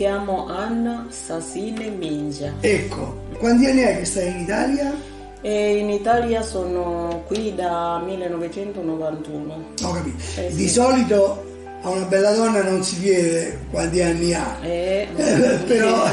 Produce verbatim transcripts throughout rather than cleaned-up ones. chiamo Anna Sasine Minja. Ecco, quanti anni è che stai in Italia? E in Italia sono qui da millenovecentonovantuno. Ho capito. Eh, Di sì. solito a una bella donna non si chiede quanti anni ha, eh, però,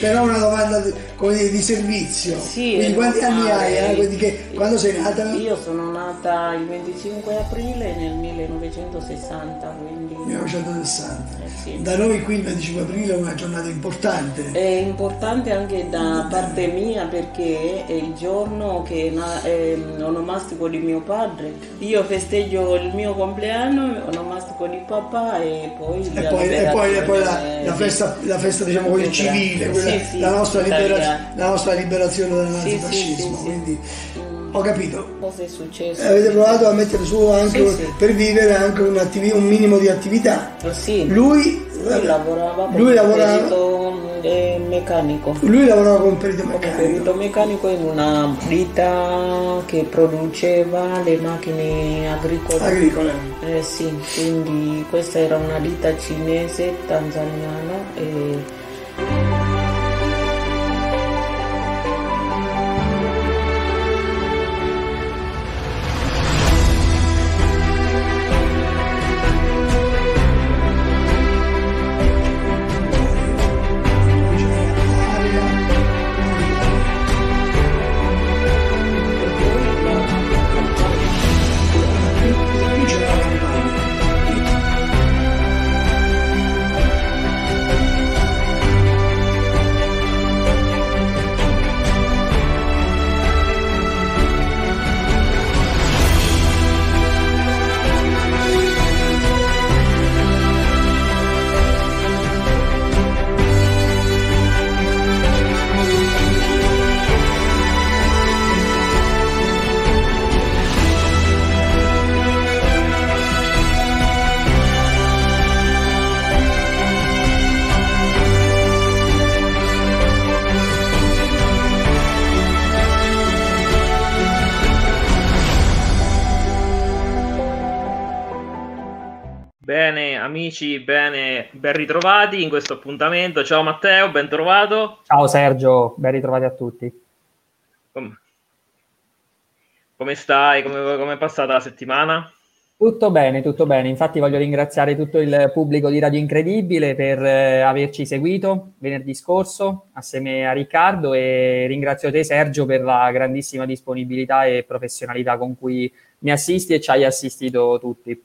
però una domanda di, come dire, di servizio. Sì, quindi quanti anni ah, hai? Eh, quindi che, quando sei nata? Io sono nata il venticinque aprile nel millenovecentosessanta. Quindi... millenovecentosessanta. Eh, sì. Da noi qui il venticinque aprile è una giornata importante. È importante anche da parte mia perché è il giorno che è onomastico di mio padre. Io festeggio il mio compleanno onomastico con il papà e poi e la, poi, e poi, e poi la, la festa, la festa diciamo così civile, quella, sì, sì, la, nostra libera, la nostra liberazione dal nazifascismo. Sì, sì, quindi sì. Ho capito. Cosa è successo? Avete provato a mettere su anche sì, sì. per vivere anche un, attivi, un minimo di attività. Sì. Lui, lui lavorava con lui lavorava, perito eh, meccanico. Lui lavorava con perito meccanico. Come perito meccanico in una ditta che produceva le macchine agricole. Agricole. Eh, sì, quindi questa era una ditta cinese, tanzaniana e Amici, bene, ben ritrovati in questo appuntamento. Ciao Matteo, ben trovato. Ciao Sergio, ben ritrovati a tutti. Com- Come stai? Come, come è passata la settimana? Tutto bene, tutto bene. Infatti voglio ringraziare tutto il pubblico di Radio Incredibile per eh, averci seguito venerdì scorso assieme a Riccardo, e ringrazio te Sergio per la grandissima disponibilità e professionalità con cui mi assisti e ci hai assistito tutti.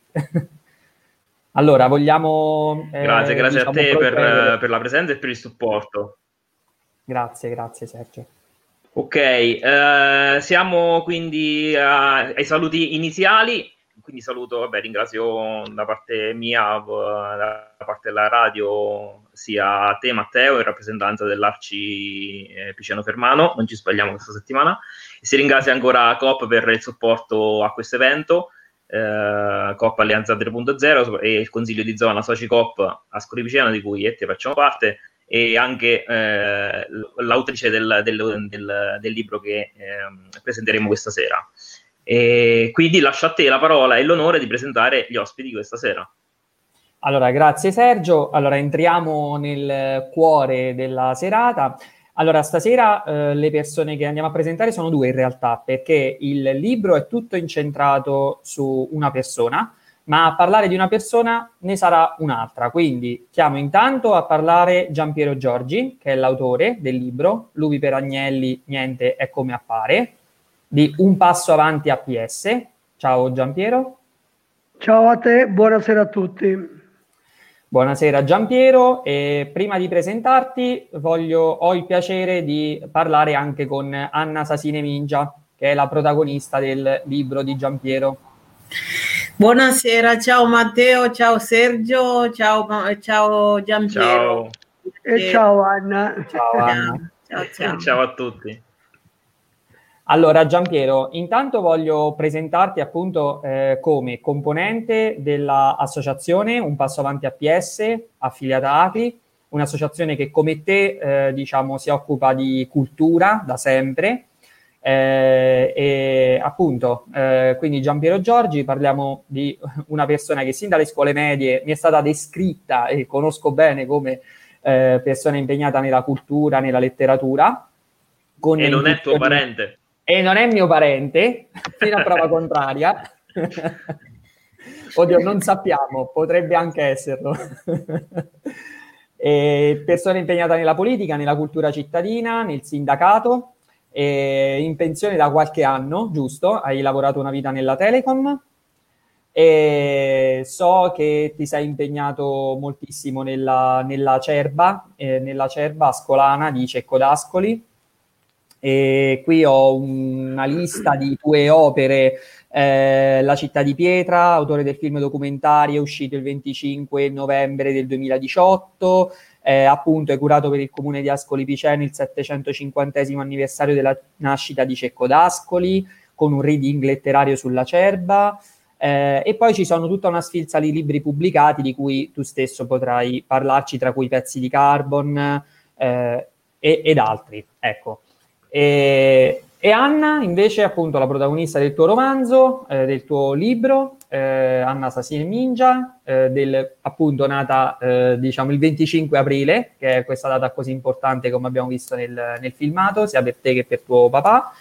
Allora, vogliamo... Eh, grazie, grazie diciamo, a te per, per la presenza e per il supporto. Grazie, grazie Sergio. Ok, eh, siamo quindi eh, ai saluti iniziali, quindi saluto, vabbè, ringrazio da parte mia, da parte della radio, sia te Matteo in rappresentanza dell'Arci eh, Piceno Fermano, non ci sbagliamo questa settimana, e si ringrazia ancora Coop per il supporto a questo evento. Eh, Coop Alleanza tre punto zero e il consiglio di zona Soci Coop Ascoli Piceno, di cui te facciamo parte, e anche eh, l'autrice del, del, del, del libro che eh, presenteremo questa sera. E quindi lascio a te la parola e l'onore di presentare gli ospiti questa sera. Allora, grazie Sergio. Allora, entriamo nel cuore della serata. Allora, stasera eh, le persone che andiamo a presentare sono due in realtà, perché il libro è tutto incentrato su una persona, ma a parlare di una persona ne sarà un'altra. Quindi chiamo intanto a parlare Giampiero Giorgi, che è l'autore del libro Lupi per agnelli, niente è come appare, di Un passo avanti A P S. Ciao Giampiero. Ciao a te, buonasera a tutti. Buonasera Giampiero, e prima di presentarti voglio, ho il piacere di parlare anche con Anna Sasine Minja, che è la protagonista del libro di Giampiero. Buonasera, ciao Matteo, ciao Sergio, ciao, ciao Giampiero. Ciao. E ciao Anna. Ciao Anna. Ciao, ciao. Ciao a tutti. Allora Giampiero, intanto voglio presentarti appunto eh, come componente dell'associazione Un passo avanti A P S, affiliata A C L I, un'associazione che come te eh, diciamo si occupa di cultura da sempre, eh, e appunto eh, quindi Giampiero Giorgi, parliamo di una persona che sin dalle scuole medie mi è stata descritta e conosco bene come eh, persona impegnata nella cultura, nella letteratura. Con e non è tuo parente. E non è mio parente, fino a prova contraria. Oddio, non sappiamo, potrebbe anche esserlo. E persona impegnata nella politica, nella cultura cittadina, nel sindacato, e in pensione da qualche anno, giusto? Hai lavorato una vita nella Telecom. E so che ti sei impegnato moltissimo nella, nella CERBA, eh, nella CERBA ascolana di Cecco d'Ascoli. E qui ho una lista di tue opere, eh, La città di Pietra, autore del film documentario, uscito il venticinque novembre del duemiladiciotto, eh, appunto è curato per il comune di Ascoli Piceno il settecentocinquantesimo anniversario della nascita di Cecco d'Ascoli, con un reading letterario sulla CERBA, eh, e poi ci sono tutta una sfilza di libri pubblicati di cui tu stesso potrai parlarci, tra cui Pezzi di Carbon, eh, e, ed altri, ecco. E, e Anna invece appunto la protagonista del tuo romanzo, eh, del tuo libro, eh, Anna Sasine Minja, eh, del, appunto nata eh, diciamo il venticinque aprile, che è questa data così importante come abbiamo visto nel, nel filmato, sia per te che per tuo papà,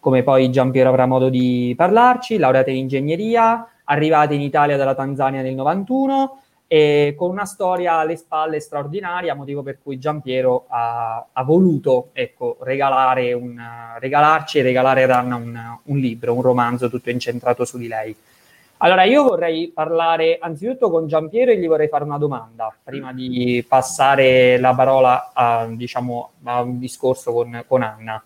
come poi Giampiero avrà modo di parlarci, laureata in ingegneria, arrivata in Italia dalla Tanzania nel novantuno e con una storia alle spalle straordinaria, motivo per cui Giampiero ha, ha voluto, ecco, regalare un, regalarci e regalare ad Anna un, un libro, un romanzo tutto incentrato su di lei. Allora, io vorrei parlare anzitutto con Giampiero e gli vorrei fare una domanda, prima di passare la parola a, diciamo, a un discorso con, con Anna.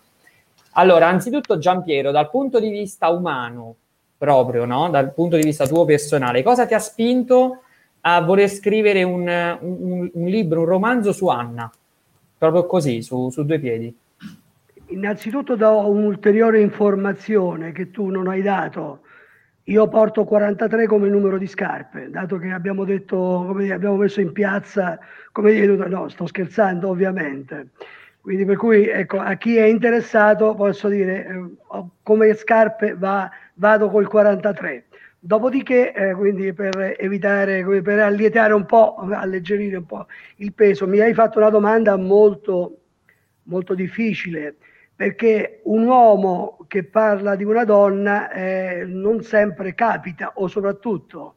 Allora, anzitutto Giampiero, dal punto di vista umano proprio, no? Dal punto di vista tuo personale, cosa ti ha spinto a voler scrivere un, un, un libro, un romanzo su Anna, proprio così, su, su due piedi? Innanzitutto do un'ulteriore informazione che tu non hai dato. Io porto quarantatré come numero di scarpe, dato che abbiamo detto, come dire, abbiamo messo in piazza, come dire, no, sto scherzando ovviamente. Quindi per cui, ecco, a chi è interessato posso dire, come scarpe va, vado col quarantatré. Dopodiché, eh, quindi per evitare, per allietare un po', alleggerire un po' il peso, mi hai fatto una domanda molto, molto difficile, perché un uomo che parla di una donna eh, non sempre capita, o soprattutto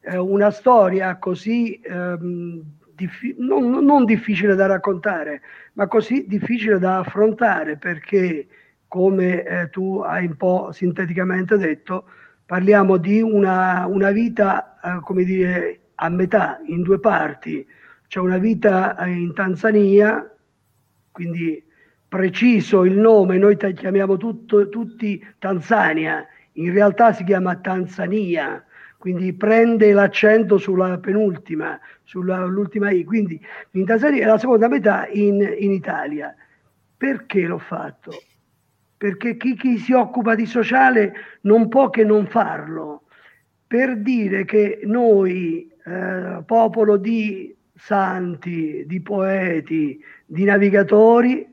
eh, una storia così ehm, diffi- non, non difficile da raccontare, ma così difficile da affrontare, perché, come eh, tu hai un po' sinteticamente detto, parliamo di una, una vita, eh, come dire, a metà, in due parti. C'è una vita in Tanzania, quindi preciso il nome, noi t- chiamiamo tutto, tutti Tanzania, in realtà si chiama Tanzania, quindi prende l'accento sulla penultima, sull'ultima I, quindi in Tanzania, e la seconda metà in, in Italia. Perché l'ho fatto? Perché chi, chi si occupa di sociale non può che non farlo, per dire che noi, eh, popolo di santi, di poeti, di navigatori,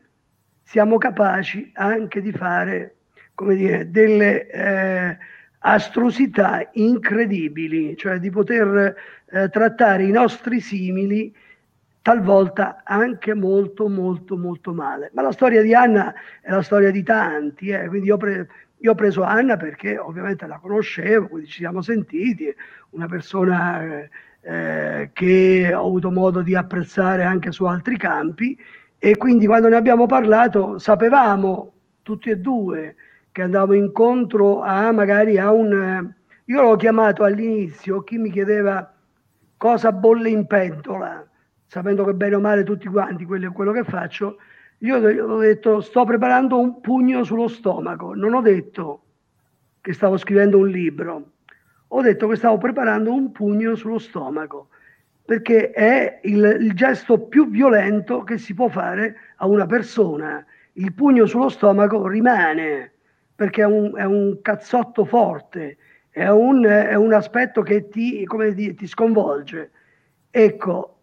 siamo capaci anche di fare, come dire, delle eh, astrusità incredibili, cioè di poter eh, trattare i nostri simili talvolta anche molto, molto, molto male. Ma la storia di Anna è la storia di tanti, eh. Quindi io, pre- io ho preso Anna perché ovviamente la conoscevo, quindi ci siamo sentiti, una persona eh, che ho avuto modo di apprezzare anche su altri campi, e quindi quando ne abbiamo parlato sapevamo tutti e due che andavamo incontro a magari a un... Io l'ho chiamato all'inizio, chi mi chiedeva cosa bolle in pentola, sapendo che bene o male tutti quanti quello, quello che faccio, io ho detto sto preparando un pugno sullo stomaco, non ho detto che stavo scrivendo un libro, ho detto che stavo preparando un pugno sullo stomaco, perché è il, il gesto più violento che si può fare a una persona, il pugno sullo stomaco rimane, perché è un, è un cazzotto forte, è un, è un aspetto che ti, come dire, ti sconvolge, ecco.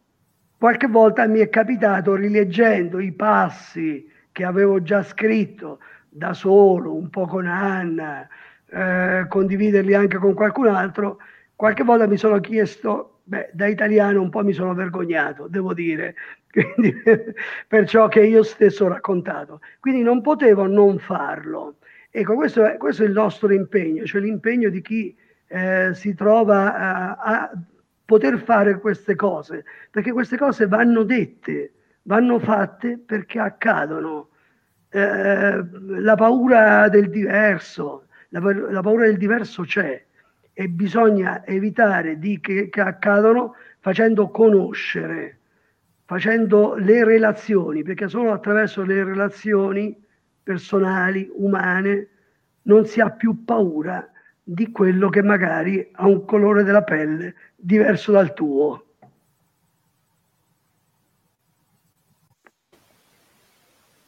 Qualche volta mi è capitato, rileggendo i passi che avevo già scritto da solo, un po' con Anna, eh, condividerli anche con qualcun altro, qualche volta mi sono chiesto Beh, da italiano un po' mi sono vergognato, devo dire, quindi, per ciò che io stesso ho raccontato. Quindi non potevo non farlo. Ecco, questo è, questo è il nostro impegno, cioè l'impegno di chi eh, si trova a, a poter fare queste cose, perché queste cose vanno dette, vanno fatte perché accadono. Eh, la paura del diverso, la, la paura del diverso c'è. E bisogna evitare di che, che accadano facendo conoscere, facendo le relazioni, perché solo attraverso le relazioni personali, umane, non si ha più paura di quello che magari ha un colore della pelle diverso dal tuo.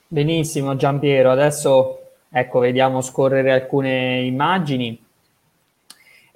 Benissimo Giampiero, adesso ecco vediamo scorrere alcune immagini.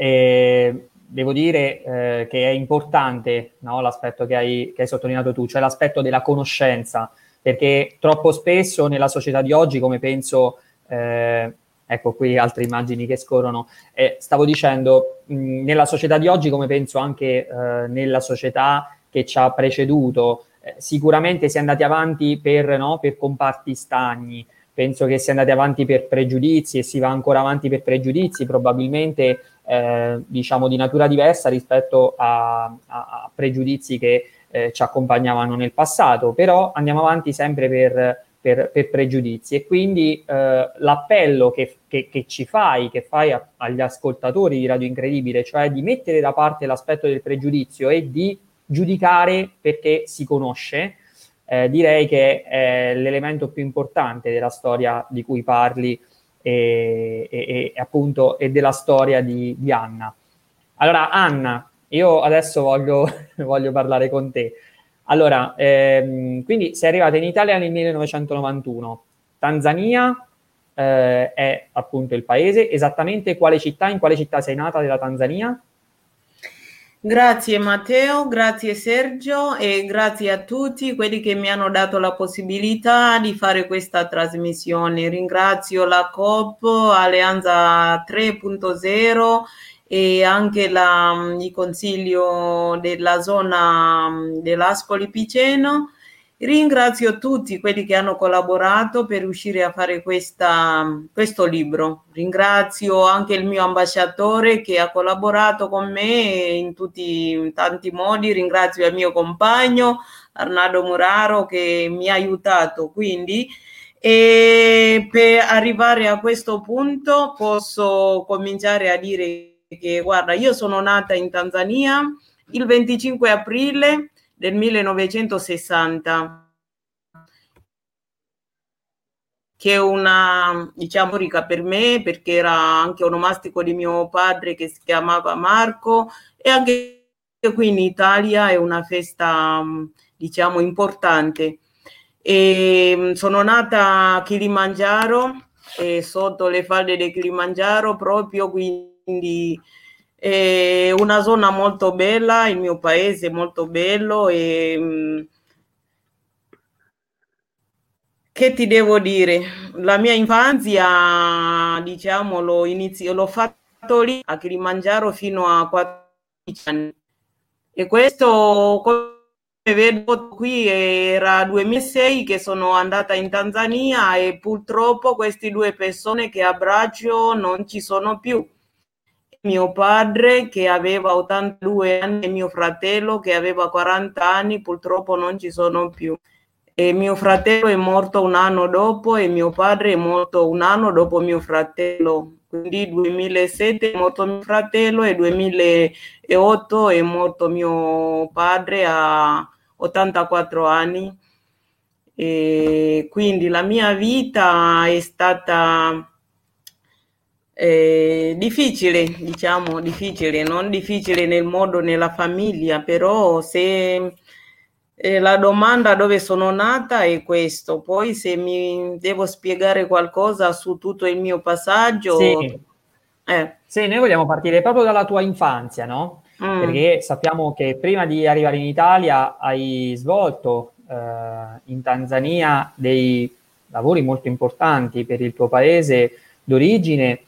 E devo dire eh, che è importante, no, l'aspetto che hai, che hai sottolineato tu, cioè l'aspetto della conoscenza, perché troppo spesso nella società di oggi, come penso, eh, ecco qui altre immagini che scorrono, eh, stavo dicendo, mh, nella società di oggi, come penso anche eh, nella società che ci ha preceduto, eh, sicuramente si è andati avanti per, no, per comparti stagni, penso che si è andati avanti per pregiudizi e si va ancora avanti per pregiudizi, probabilmente Eh, diciamo di natura diversa rispetto a, a, a pregiudizi che eh, ci accompagnavano nel passato, però andiamo avanti sempre per, per, per pregiudizi e quindi eh, l'appello che, che, che ci fai, che fai a, agli ascoltatori di Radio Incredibile, cioè di mettere da parte l'aspetto del pregiudizio e di giudicare perché si conosce, eh, direi che è l'elemento più importante della storia di cui parli E, e, e appunto e della storia di, di Anna. Allora Anna, io adesso voglio, voglio parlare con te. Allora, ehm, quindi sei arrivata in Italia nel millenovecentonovantuno. Tanzania eh, è appunto il paese. Esattamente quale città, in quale città sei nata della Tanzania? Grazie Matteo, grazie Sergio e grazie a tutti quelli che mi hanno dato la possibilità di fare questa trasmissione. Ringrazio la Coop Alleanza tre punto zero e anche la, il consiglio della zona dell'Ascoli Piceno. Ringrazio tutti quelli che hanno collaborato per riuscire a fare questa, questo libro. Ringrazio anche il mio ambasciatore che ha collaborato con me in tutti in tanti modi. Ringrazio il mio compagno Arnaldo Muraro che mi ha aiutato. Quindi, e per arrivare a questo punto posso cominciare a dire che, guarda, io sono nata in Tanzania il venticinque aprile del millenovecentosessanta, che è una, diciamo, rica per me, perché era anche onomastico di mio padre che si chiamava Marco, e anche qui in Italia è una festa, diciamo, importante. E sono nata a Kilimanjaro, e sotto le falde del Kilimanjaro, proprio quindi... È una zona molto bella, il mio paese è molto bello e che ti devo dire? La mia infanzia, diciamo, l'ho, inizio, l'ho fatto lì a Kilimanjaro fino a quattordici anni e questo, come vedo qui, era duemilasei che sono andata in Tanzania e purtroppo queste due persone che abbraccio non ci sono più. Mio padre che aveva ottantadue anni e mio fratello che aveva quaranta anni purtroppo non ci sono più. E mio fratello è morto un anno dopo e mio padre è morto un anno dopo mio fratello. Quindi nel duemilasette è morto mio fratello e nel duemilaotto è morto mio padre a ottantaquattro anni. E quindi la mia vita è stata... Eh, difficile, diciamo difficile, non difficile nel modo nella famiglia, però se eh, la domanda dove sono nata è questo, poi se mi devo spiegare qualcosa su tutto il mio passaggio. Sì, eh. Sì, noi vogliamo partire proprio dalla tua infanzia, no? Mm. Perché sappiamo che prima di arrivare in Italia hai svolto eh, in Tanzania dei lavori molto importanti per il tuo paese d'origine.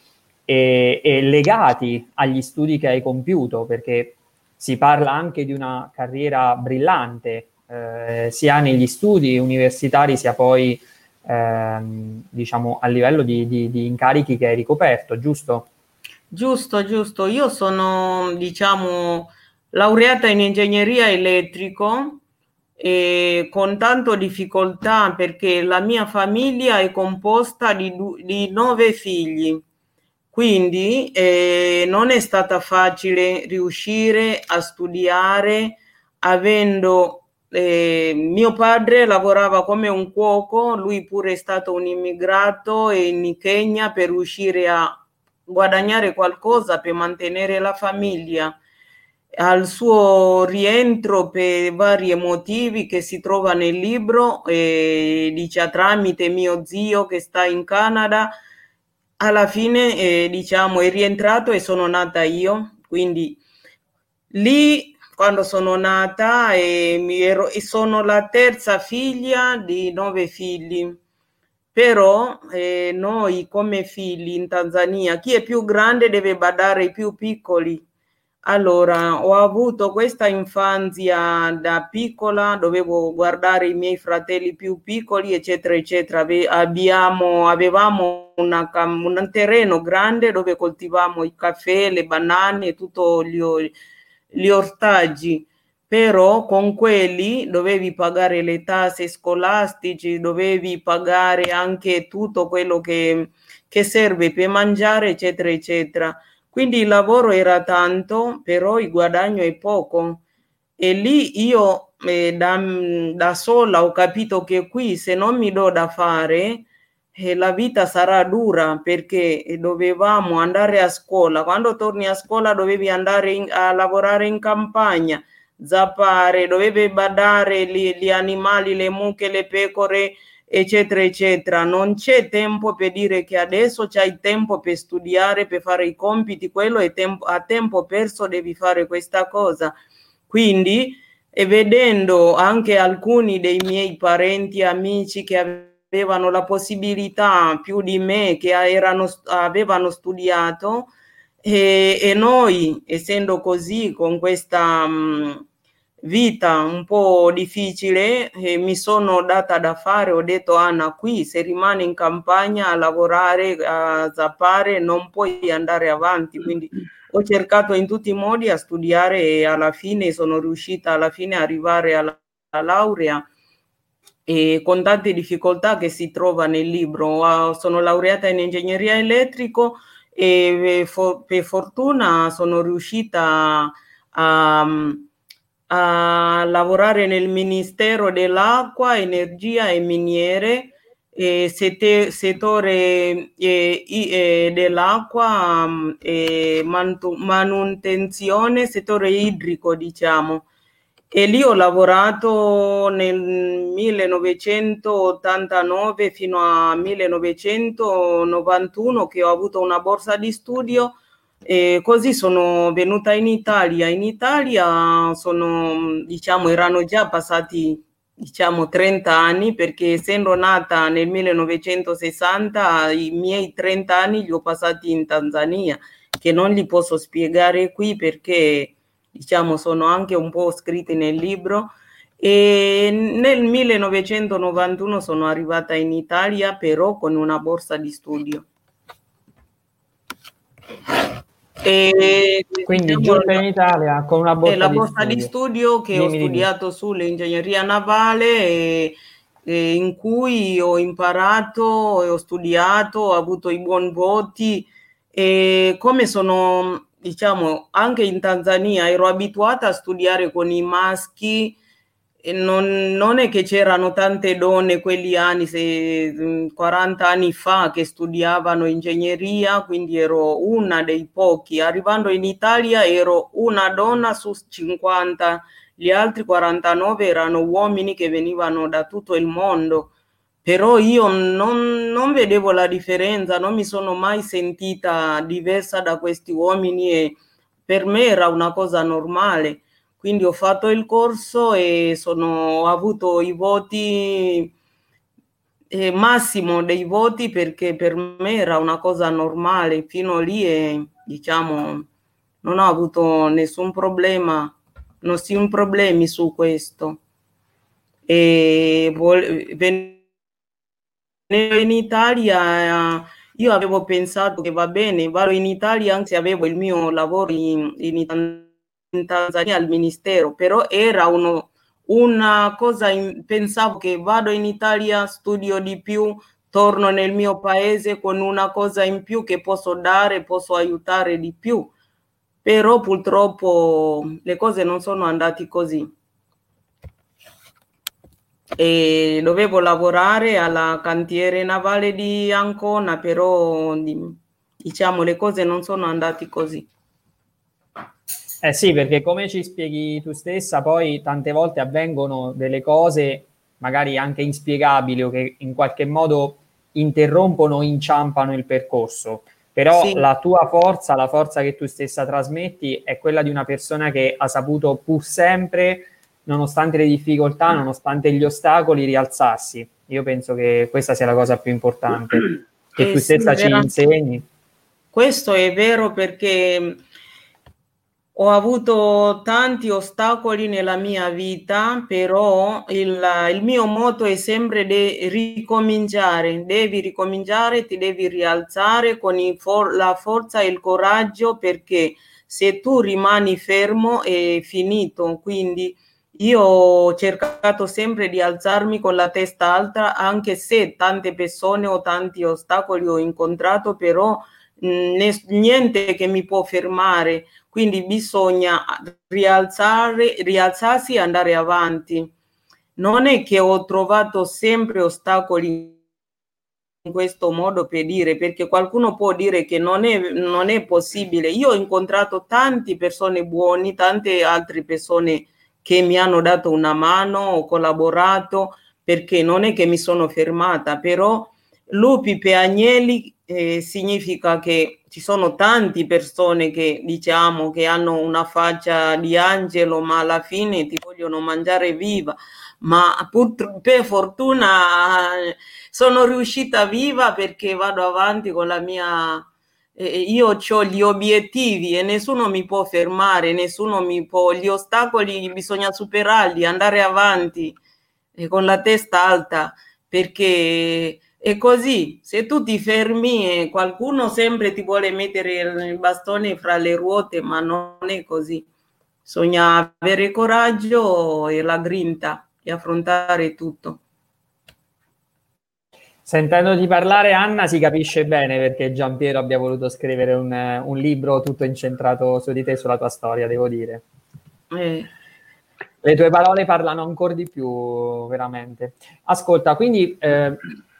E, e legati agli studi che hai compiuto, perché si parla anche di una carriera brillante, eh, sia negli studi universitari sia poi ehm, diciamo a livello di, di, di incarichi che hai ricoperto, giusto? Giusto, giusto. Io sono, diciamo, laureata in ingegneria elettrico e con tanta difficoltà, perché la mia famiglia è composta di, di nove figli, quindi eh, non è stata facile riuscire a studiare, avendo eh, mio padre lavorava come un cuoco, lui pure è stato un immigrato in Kenya per riuscire a guadagnare qualcosa per mantenere la famiglia. Al suo rientro, per vari motivi che si trova nel libro, eh, dice, tramite mio zio che sta in Canada, alla fine eh, diciamo è rientrato e sono nata io. Quindi lì, quando sono nata, eh, mi ero, e sono la terza figlia di nove figli. Però eh, noi come figli in Tanzania, chi è più grande deve badare ai più piccoli. Allora, ho avuto questa infanzia da piccola, dovevo guardare i miei fratelli più piccoli, eccetera, eccetera. Ave- abbiamo, avevamo una cam- un terreno grande dove coltivavamo il caffè, le banane e tutti gli, o- gli ortaggi. Però con quelli dovevi pagare le tasse scolastiche, dovevi pagare anche tutto quello che, che serve per mangiare, eccetera, eccetera. Quindi il lavoro era tanto, però il guadagno è poco. E lì io eh, da, da sola ho capito che qui, se non mi do da fare, eh, la vita sarà dura, perché dovevamo andare a scuola. Quando torni a scuola dovevi andare in, a lavorare in campagna, zappare, dovevi badare gli, gli animali, le mucche, le pecore, eccetera, eccetera. Non c'è tempo per dire che adesso c'hai tempo per studiare, per fare i compiti, quello è tempo, a tempo perso devi fare questa cosa. Quindi, e vedendo anche alcuni dei miei parenti, amici che avevano la possibilità più di me, che erano, avevano studiato, E, e noi, essendo così, con questa mh, vita un po' difficile, eh, mi sono data da fare. Ho detto: Anna, qui se rimani in campagna a lavorare, a zappare, non puoi andare avanti. Quindi ho cercato in tutti i modi a studiare e alla fine sono riuscita alla fine ad arrivare alla, alla laurea, e con tante difficoltà che si trova nel libro. Sono laureata in ingegneria elettrico e for, per fortuna sono riuscita a, a lavorare nel Ministero dell'Acqua, Energia e Miniere, e sete, settore e, e dell'acqua e manutenzione, settore idrico, diciamo. E lì ho lavorato nel millenovecentottantanove fino a millenovecentonovantuno, che ho avuto una borsa di studio, e così sono venuta in Italia. In Italia sono, diciamo, erano già passati, diciamo, trenta anni, perché essendo nata nel millenovecentosessanta, i miei trenta anni li ho passati in Tanzania, che non li posso spiegare qui perché, diciamo, sono anche un po' scritti nel libro. E nel millenovecentonovantuno sono arrivata in Italia, però con una borsa di studio. E quindi giunta in Italia con una borsa, la di, borsa studio. di studio che dimmi, ho studiato dimmi. sull'ingegneria navale, e, e in cui ho imparato e ho studiato, ho avuto i buoni voti. E come sono, diciamo, anche in Tanzania ero abituata a studiare con i maschi, e non, non è che c'erano tante donne quegli anni, se, quaranta anni fa, che studiavano ingegneria, quindi ero una dei pochi. Arrivando in Italia ero una donna su cinquanta, gli altri quarantanove erano uomini che venivano da tutto il mondo. Però io non, non vedevo la differenza, non mi sono mai sentita diversa da questi uomini, e per me era una cosa normale. Quindi ho fatto il corso e sono, ho avuto i voti, eh, massimo dei voti, perché per me era una cosa normale. Fino lì, e, diciamo, non ho avuto nessun problema, nessun problemi su questo. E venendo in Italia io avevo pensato che va bene, vado in Italia, anzi avevo il mio lavoro in, in, in Tanzania al ministero, però era uno, una cosa, in, pensavo che vado in Italia, studio di più, torno nel mio paese con una cosa in più che posso dare, posso aiutare di più, però purtroppo le cose non sono andate così. E dovevo lavorare alla cantiere navale di Ancona, però diciamo le cose non sono andate così. Eh sì, perché come ci spieghi tu stessa, poi tante volte avvengono delle cose magari anche inspiegabili o che in qualche modo interrompono o inciampano il percorso, però sì. La tua forza, la forza che tu stessa trasmetti è quella di una persona che ha saputo pur sempre, nonostante le difficoltà, nonostante gli ostacoli, rialzarsi. Io penso che questa sia la cosa più importante che eh tu stessa sì, ci insegni. Questo è vero, perché ho avuto tanti ostacoli nella mia vita, però il, il mio motto è sempre di ricominciare. Devi ricominciare, ti devi rialzare con il for- la forza e il coraggio, perché se tu rimani fermo è finito, quindi io ho cercato sempre di alzarmi con la testa alta, anche se tante persone o tanti ostacoli ho incontrato, però mh, niente che mi può fermare, quindi bisogna rialzare, rialzarsi e andare avanti. Non è che ho trovato sempre ostacoli in questo modo per dire, perché qualcuno può dire che non è, non è possibile. Io ho incontrato tante persone buone, tante altre persone che mi hanno dato una mano, ho collaborato, perché non è che mi sono fermata, però Lupi per agnelli eh, significa che ci sono tante persone che diciamo che hanno una faccia di angelo, ma alla fine ti vogliono mangiare viva, ma pur, per fortuna sono riuscita viva, perché vado avanti con la mia... Io ho gli obiettivi e nessuno mi può fermare, nessuno mi può, gli ostacoli bisogna superarli, andare avanti e con la testa alta, perché è così. Se tu ti fermi, qualcuno sempre ti vuole mettere il bastone fra le ruote, ma non è così. Bisogna avere coraggio e la grinta e affrontare tutto. Sentendoti parlare, Anna, si capisce bene perché Giampiero abbia voluto scrivere un, un libro tutto incentrato su di te, sulla tua storia, devo dire. Eh. Le tue parole parlano ancora di più, veramente. Ascolta, quindi, eh,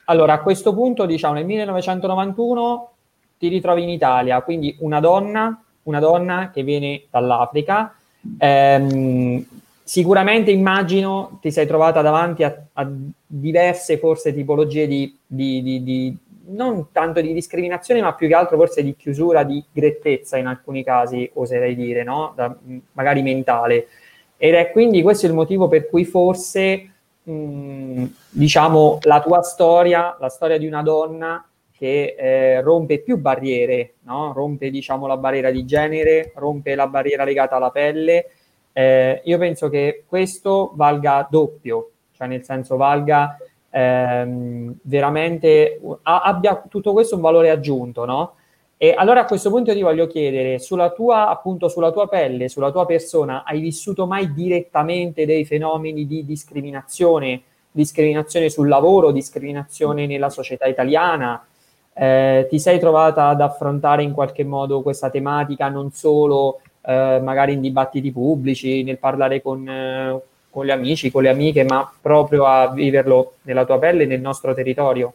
allora, a questo punto, diciamo, nel millenovecentonovantuno ti ritrovi in Italia, quindi una donna, una donna che viene dall'Africa, ehm, sicuramente immagino ti sei trovata davanti a, a diverse forse tipologie di, di, di, di non tanto di discriminazione, ma più che altro forse di chiusura, di grettezza in alcuni casi, oserei dire, no? Da, magari mentale. Ed è quindi questo il motivo per cui forse mh, diciamo la tua storia, la storia di una donna che eh, rompe più barriere, no? Rompe diciamo la barriera di genere, rompe la barriera legata alla pelle. Eh, io penso che questo valga doppio, cioè nel senso valga ehm, veramente, a, abbia tutto questo un valore aggiunto, no? E allora a questo punto ti voglio chiedere, sulla tua, appunto sulla tua pelle, sulla tua persona, hai vissuto mai direttamente dei fenomeni di discriminazione, discriminazione sul lavoro, discriminazione nella società italiana? Eh, ti sei trovata ad affrontare in qualche modo questa tematica non solo... Eh, magari in dibattiti pubblici, nel parlare con, eh, con gli amici, con le amiche, ma proprio a viverlo nella tua pelle, nel nostro territorio?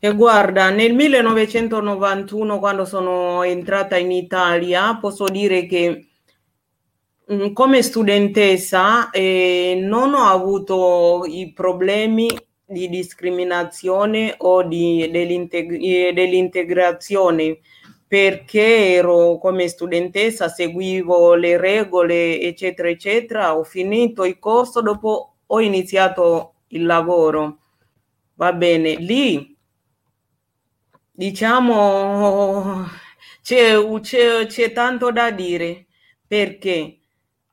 E guarda, nel millenovecentonovantuno, quando sono entrata in Italia, posso dire che mh, come studentessa eh, non ho avuto i problemi di discriminazione o di, dell'integ- dell'integrazione, perché ero come studentessa, seguivo le regole, eccetera, eccetera. Ho finito il corso, dopo ho iniziato il lavoro. Va bene, lì, diciamo, c'è, c'è, c'è tanto da dire, perché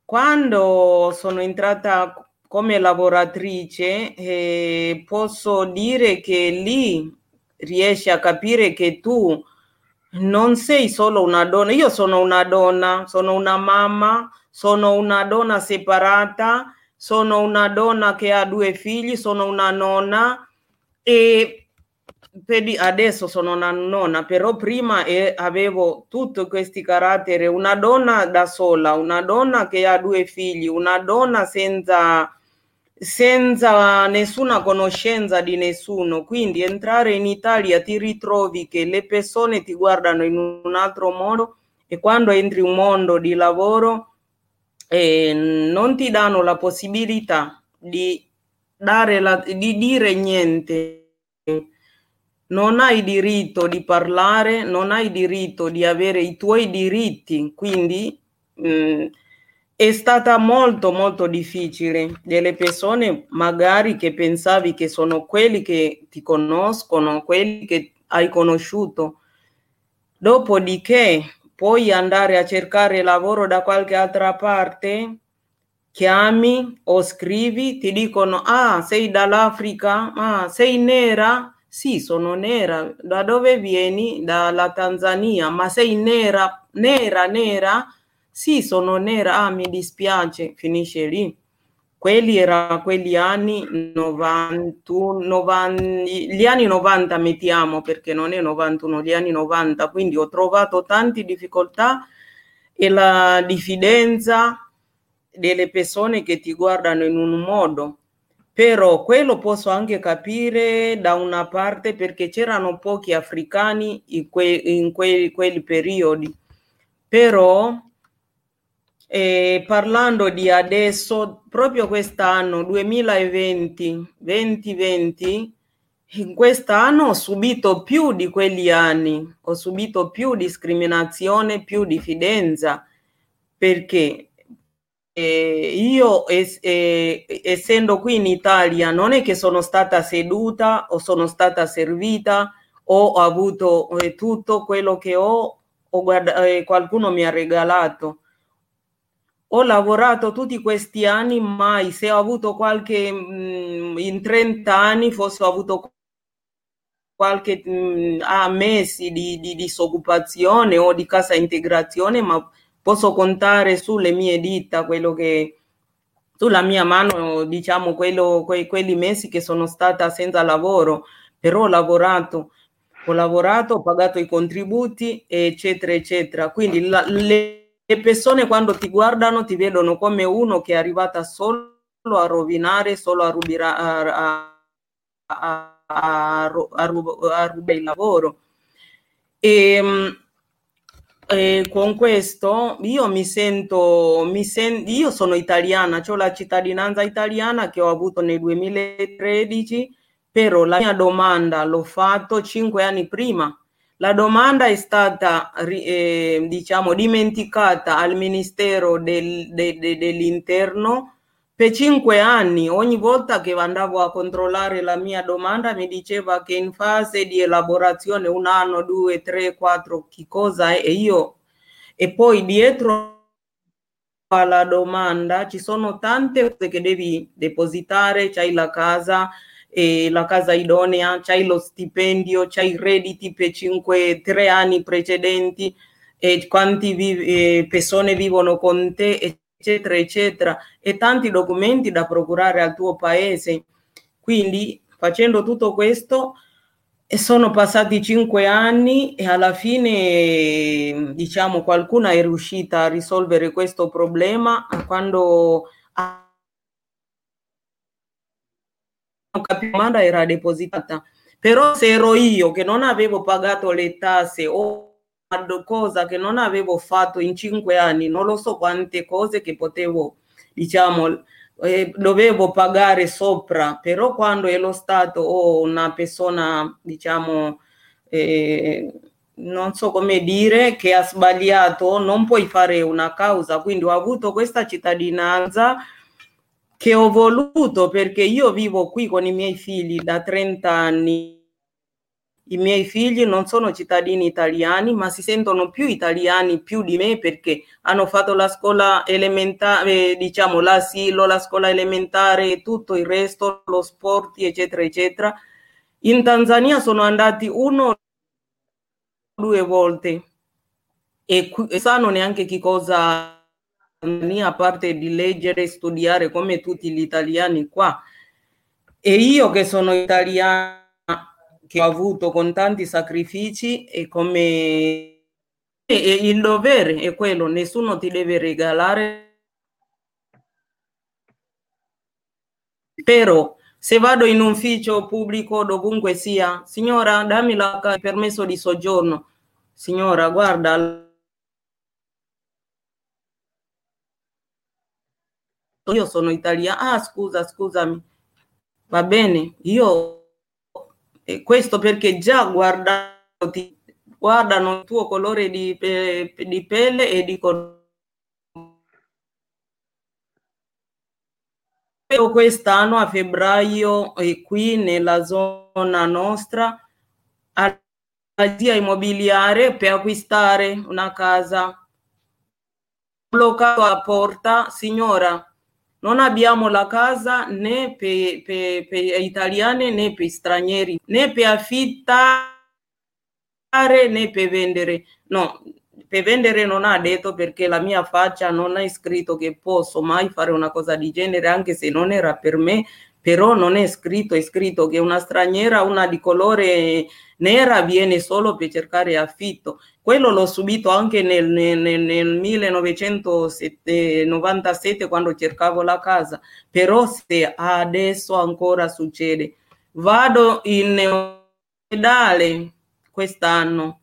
quando sono entrata come lavoratrice eh, posso dire che lì riesci a capire che tu non sei solo una donna. Io sono una donna, sono una mamma, sono una donna separata, sono una donna che ha due figli, sono una nonna, e per, adesso sono una nonna, però prima eh, avevo tutti questi caratteri, una donna da sola, una donna che ha due figli, una donna senza, senza nessuna conoscenza di nessuno. Quindi entrare in Italia ti ritrovi che le persone ti guardano in un altro modo, e quando entri in un mondo di lavoro e non ti danno la possibilità di dare la, di dire niente, non hai diritto di parlare, non hai diritto di avere i tuoi diritti. Quindi mh, è stata molto molto difficile. Delle persone magari che pensavi che sono quelli che ti conoscono, quelli che hai conosciuto, dopodiché puoi andare a cercare lavoro da qualche altra parte, chiami o scrivi, ti dicono: ah, sei dall'Africa? Ah, sei nera? Sì, sono nera. Da dove vieni? Dalla Tanzania. Ma sei nera? Nera, nera? Sì, sono nera. Ah, mi dispiace. Finisce lì. Quelli erano quegli anni novantuno, novanta, gli anni novanta mettiamo, perché non è novantuno, gli anni novanta. Quindi ho trovato tante difficoltà, e la diffidenza delle persone che ti guardano in un modo. Però quello posso anche capire da una parte, perché c'erano pochi africani in quei, in quei, quei periodi. Però E parlando di adesso, proprio quest'anno duemilaventi, duemilaventi, in quest'anno ho subito più di quegli anni, ho subito più discriminazione, più diffidenza, perché eh, io es- eh, essendo qui in Italia non è che sono stata seduta o sono stata servita o ho avuto eh, tutto quello che ho, ho guarda- eh, qualcuno mi ha regalato. Ho lavorato tutti questi anni, mai se ho avuto qualche, mh, in trenta anni forse ho avuto qualche mh, ah, mesi di, di disoccupazione o di cassa integrazione, ma posso contare sulle mie dita, quello che, sulla mia mano, diciamo, quello, que, quelli mesi che sono stata senza lavoro. Però ho lavorato, ho lavorato, ho pagato i contributi, eccetera, eccetera. Quindi la, le Le persone quando ti guardano ti vedono come uno che è arrivata solo a rovinare, solo a rubare a, a, a, a rub- a rub- il lavoro. E, e con questo io mi sento, mi sen- io sono italiana, ho la cittadinanza italiana che ho avuto nel duemilatredici, però la mia domanda l'ho fatto cinque anni prima. La domanda è stata, eh, diciamo, dimenticata al Ministero del, de, de, dell'Interno per cinque anni. Ogni volta che andavo a controllare la mia domanda mi diceva che in fase di elaborazione, un anno, due, tre, quattro, che cosa è? E io, e poi dietro alla domanda ci sono tante cose che devi depositare, c'hai la casa, e la casa idonea, c'hai lo stipendio, c'hai i redditi per cinque tre anni precedenti, e quanti vi, eh, persone vivono con te, eccetera eccetera, e tanti documenti da procurare al tuo paese. Quindi facendo tutto questo sono passati cinque anni, e alla fine, diciamo, qualcuno è riuscita a risolvere questo problema quando la domanda era depositata. Però se ero io che non avevo pagato le tasse o cosa che non avevo fatto in cinque anni, non lo so quante cose che potevo, diciamo, eh, dovevo pagare sopra. Però quando è lo Stato o una persona, diciamo, eh, non so come dire, che ha sbagliato, non puoi fare una causa. Quindi ho avuto questa cittadinanza che ho voluto, perché io vivo qui con i miei figli da trenta anni. I miei figli non sono cittadini italiani, ma si sentono più italiani più di me perché hanno fatto la scuola elementare, diciamo l'asilo, la scuola elementare, tutto il resto, lo sport, eccetera, eccetera. In Tanzania sono andati uno o due volte e sanno neanche che cosa, a parte di leggere e studiare come tutti gli italiani qua. E io che sono italiana, che ho avuto con tanti sacrifici, e come e il dovere è quello, nessuno ti deve regalare. Però se vado in un ufficio pubblico, dovunque sia, signora dammi il permesso di soggiorno, signora guarda, io sono italiana, ah scusa, scusami, va bene, io... E questo perché già guardati, guardano il tuo colore di, pe- di pelle e dicono quest'anno a febbraio e qui nella zona nostra all'agenzia immobiliare per acquistare una casa, bloccato a porta, signora non abbiamo la casa né per, per, per italiani né per stranieri, né per affittare né per vendere. No, per vendere non ha detto perché la mia faccia non è scritto che posso mai fare una cosa di genere, anche se non era per me, però non è scritto, è scritto che una straniera, una di colore nera viene solo per cercare affitto. Quello l'ho subito anche nel, nel, nel millenovecentonovantasette quando cercavo la casa, però se adesso ancora succede. Vado in ospedale quest'anno,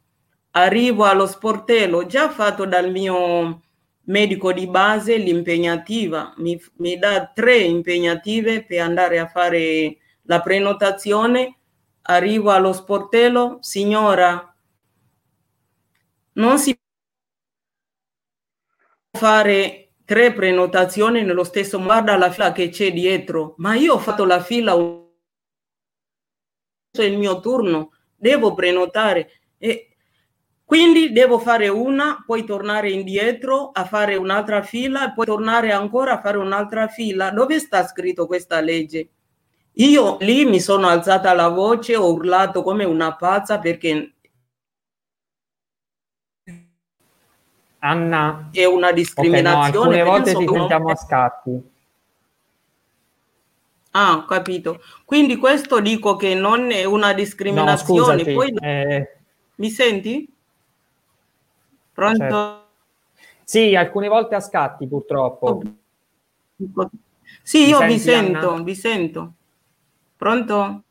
arrivo allo sportello, già fatto dal mio medico di base l'impegnativa, mi, mi dà tre impegnative per andare a fare la prenotazione, arrivo allo sportello, signora, non si può fare tre prenotazioni nello stesso, guarda la fila che c'è dietro, ma io ho fatto la fila, è il mio turno, devo prenotare e quindi devo fare una, poi tornare indietro a fare un'altra fila, poi tornare ancora a fare un'altra fila. Dove sta scritto questa legge? Io lì mi sono alzata la voce, ho urlato come una pazza perché Anna, è una discriminazione. Okay, no, alcune volte ti che... sentiamo a scatti. Ah, ho capito. Quindi questo dico che non è una discriminazione. No, scusati, poi... eh... mi senti? Pronto? Certo. Sì, alcune volte a scatti purtroppo. Sì, mi io senti, vi sento, Anna? Vi sento. Pronto?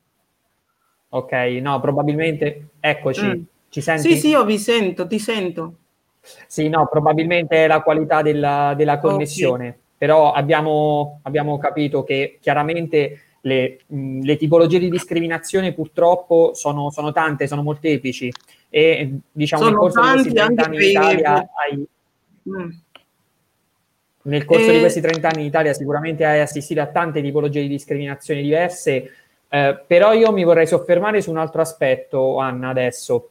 Ok, no, probabilmente, eccoci, mm. Ci senti? Sì, sì, io vi sento, ti sento. Sì, no, probabilmente è la qualità della, della connessione, okay. Però abbiamo, abbiamo capito che chiaramente le, mh, le tipologie di discriminazione purtroppo sono, sono tante, sono molteplici e diciamo sono nel corso di questi trenta anni in Italia hai, mm. nel corso e... di questi trenta anni in Italia sicuramente hai assistito a tante tipologie di discriminazione diverse, eh, però io mi vorrei soffermare su un altro aspetto, Anna, adesso.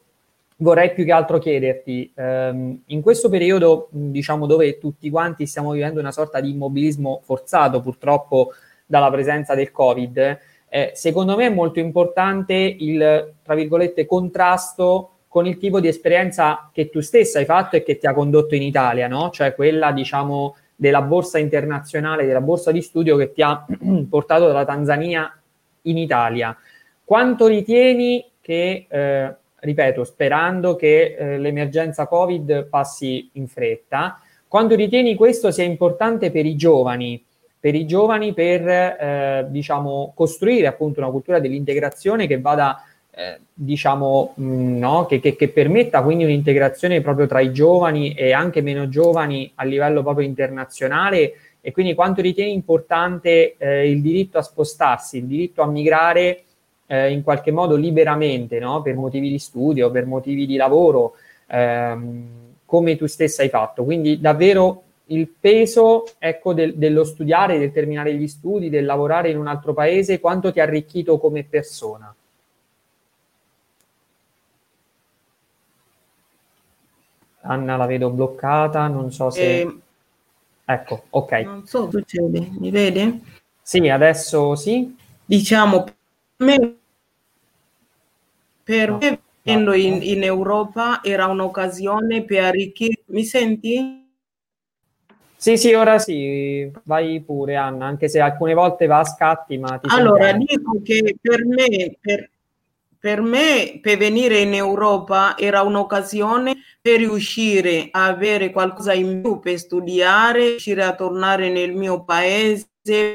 Vorrei più che altro chiederti, ehm, in questo periodo, diciamo, dove tutti quanti stiamo vivendo una sorta di immobilismo forzato, purtroppo, dalla presenza del Covid, eh, secondo me è molto importante il, tra virgolette, contrasto con il tipo di esperienza che tu stessa hai fatto e che ti ha condotto in Italia, no? Cioè quella, diciamo, della borsa internazionale, della borsa di studio che ti ha portato dalla Tanzania in Italia. Quanto ritieni che... Eh, ripeto, sperando che eh, l'emergenza Covid passi in fretta, quanto ritieni questo sia importante per i giovani, per i giovani per eh, diciamo costruire appunto una cultura dell'integrazione che vada eh, diciamo mh, no, che, che, che permetta quindi un'integrazione proprio tra i giovani e anche meno giovani a livello proprio internazionale, e quindi quanto ritieni importante eh, il diritto a spostarsi, il diritto a migrare Eh, in qualche modo liberamente, no? Per motivi di studio, per motivi di lavoro, ehm, come tu stessa hai fatto. Quindi davvero il peso, ecco, del, dello studiare, del terminare gli studi, del lavorare in un altro paese, quanto ti ha arricchito come persona? Anna la vedo bloccata, non so se... Eh, ecco, ok. Non so cosa succede, mi vede? Sì, adesso sì. Diciamo, me, per no, me venendo no, in, in Europa era un'occasione per arricchire... Mi senti? Sì, sì, ora sì, vai pure Anna, anche se alcune volte va a scatti, ma ti Allora, sentiamo. Dico che per me, per, per me, per venire in Europa era un'occasione per riuscire a avere qualcosa in più, per studiare, riuscire a tornare nel mio paese,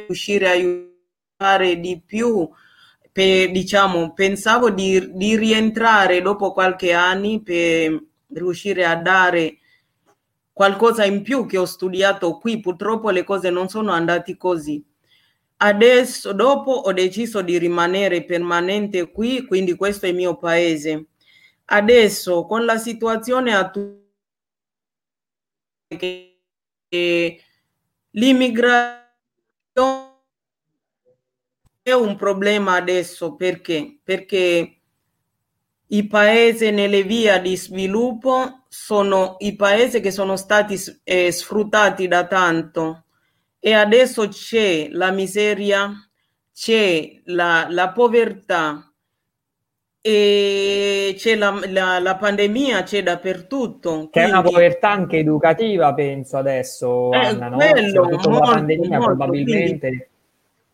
riuscire a aiutare di più. Per, diciamo, pensavo di, di rientrare dopo qualche anno per riuscire a dare qualcosa in più che ho studiato qui. Purtroppo le cose non sono andate così. Adesso, dopo, ho deciso di rimanere permanente qui, quindi questo è il mio paese. Adesso, con la situazione attuale, che l'immigrazione è un problema adesso, perché? Perché i paesi nelle vie di sviluppo sono i paesi che sono stati eh, sfruttati da tanto, e adesso c'è la miseria, c'è la, la povertà, e c'è la, la, la pandemia, c'è dappertutto. Quindi, che è una povertà anche educativa, penso adesso, Anna, no? Quello, molto, la pandemia molto, probabilmente... Quindi,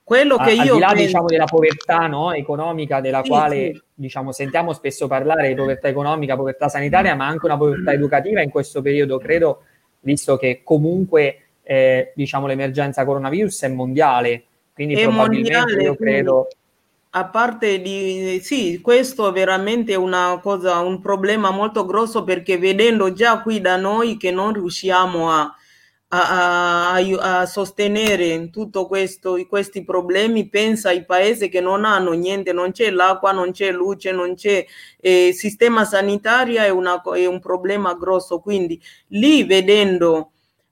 quello che io al di là penso... diciamo della povertà, no, economica, della sì, quale sì. diciamo sentiamo spesso parlare di povertà economica, povertà sanitaria, ma anche una povertà educativa in questo periodo, credo, visto che comunque eh, diciamo l'emergenza coronavirus è mondiale, quindi è probabilmente mondiale, io credo a parte di sì, questo è veramente una cosa, un problema molto grosso, perché vedendo già qui da noi che non riusciamo a A, a, a sostenere tutto questo, questi problemi, pensa ai paesi che non hanno niente, non c'è l'acqua, non c'è luce, non c'è eh, sistema sanitario, è, una, è un problema grosso. Quindi lì, vedendo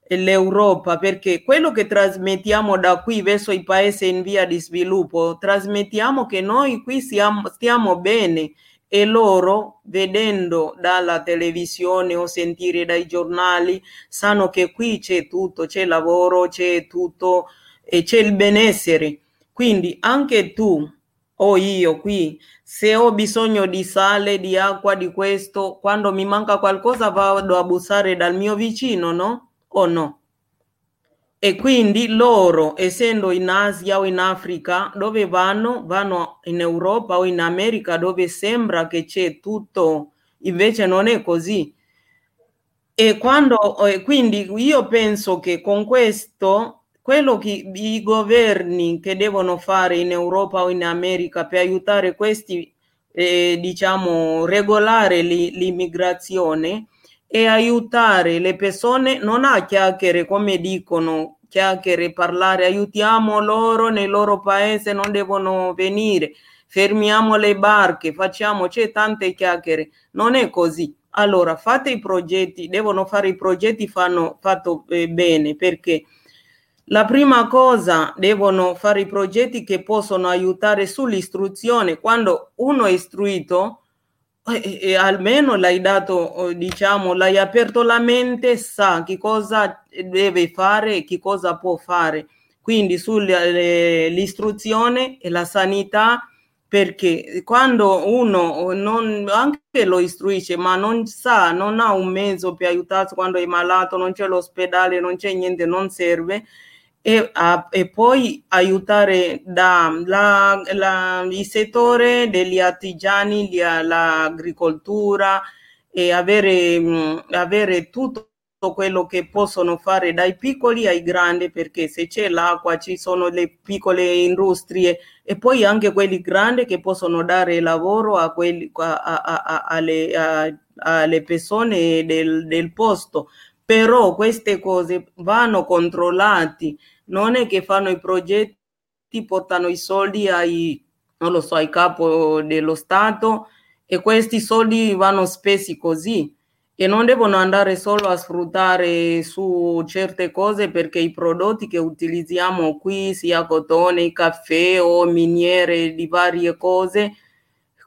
l'Europa, perché quello che trasmettiamo da qui verso i paesi in via di sviluppo, trasmettiamo che noi qui siamo, stiamo bene, e loro, vedendo dalla televisione o sentire dai giornali, sanno che qui c'è tutto, c'è lavoro, c'è tutto e c'è il benessere. Quindi anche tu o io qui, se ho bisogno di sale, di acqua, di questo, quando mi manca qualcosa vado a bussare dal mio vicino, no? O no? E quindi loro, essendo in Asia o in Africa, dove vanno? Vanno in Europa o in America, dove sembra che c'è tutto, invece non è così. E quando, eh, quindi io penso che con questo, quello che i governi che devono fare in Europa o in America per aiutare questi, eh, diciamo, regolare li, l'immigrazione, e aiutare le persone non a chiacchiere, come dicono, chiacchiere, parlare, aiutiamo loro nel loro paese, non devono venire, fermiamo le barche, facciamo, c'è tante chiacchiere, non è così. Allora fate i progetti, devono fare i progetti fanno fatto eh, bene, perché la prima cosa devono fare i progetti che possono aiutare sull'istruzione. Quando uno è istruito, E, e almeno l'hai dato, diciamo, l'hai aperto la mente, sa che cosa deve fare e che cosa può fare. Quindi sull'istruzione e la sanità, perché quando uno non, anche lo istruisce, ma non sa, non ha un mezzo per aiutarsi quando è malato, non c'è l'ospedale, non c'è niente, non serve. E, a, e poi aiutare da, la, la, il settore degli artigiani, gli, l'agricoltura, e avere, mh, avere tutto quello che possono fare dai piccoli ai grandi, perché se c'è l'acqua ci sono le piccole industrie, e poi anche quelli grandi che possono dare lavoro a quelli, a, a, a, alle, a, alle persone del, del posto. Però queste cose vanno controllate, non è che fanno i progetti, portano i soldi ai, non lo so, ai capo dello Stato, e questi soldi vanno spesi così, e non devono andare solo a sfruttare su certe cose, perché i prodotti che utilizziamo qui, sia cotone, caffè o miniere di varie cose,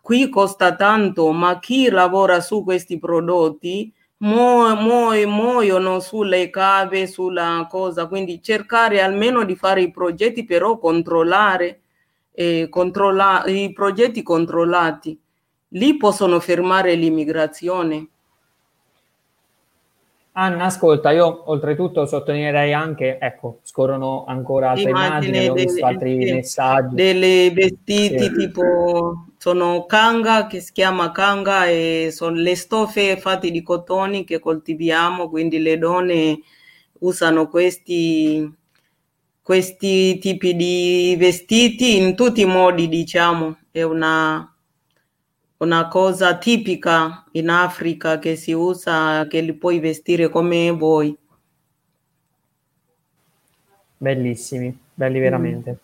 qui costa tanto, ma chi lavora su questi prodotti mu- mu- muoiono sulle cave, sulla cosa, quindi cercare almeno di fare i progetti, però controllare, eh, controlla- i progetti controllati, lì possono fermare l'immigrazione. Anna, ascolta, io oltretutto sottolineerei anche, ecco, scorrono ancora altre immagini, abbiamo delle, visto altri delle, messaggi. Delle vestiti sì. tipo, sono Kanga, che si chiama Kanga, e sono le stoffe fatte di cotoni che coltiviamo, quindi le donne usano questi, questi tipi di vestiti in tutti i modi, diciamo, è una... una cosa tipica in Africa che si usa, che li puoi vestire come vuoi. Bellissimi, belli veramente.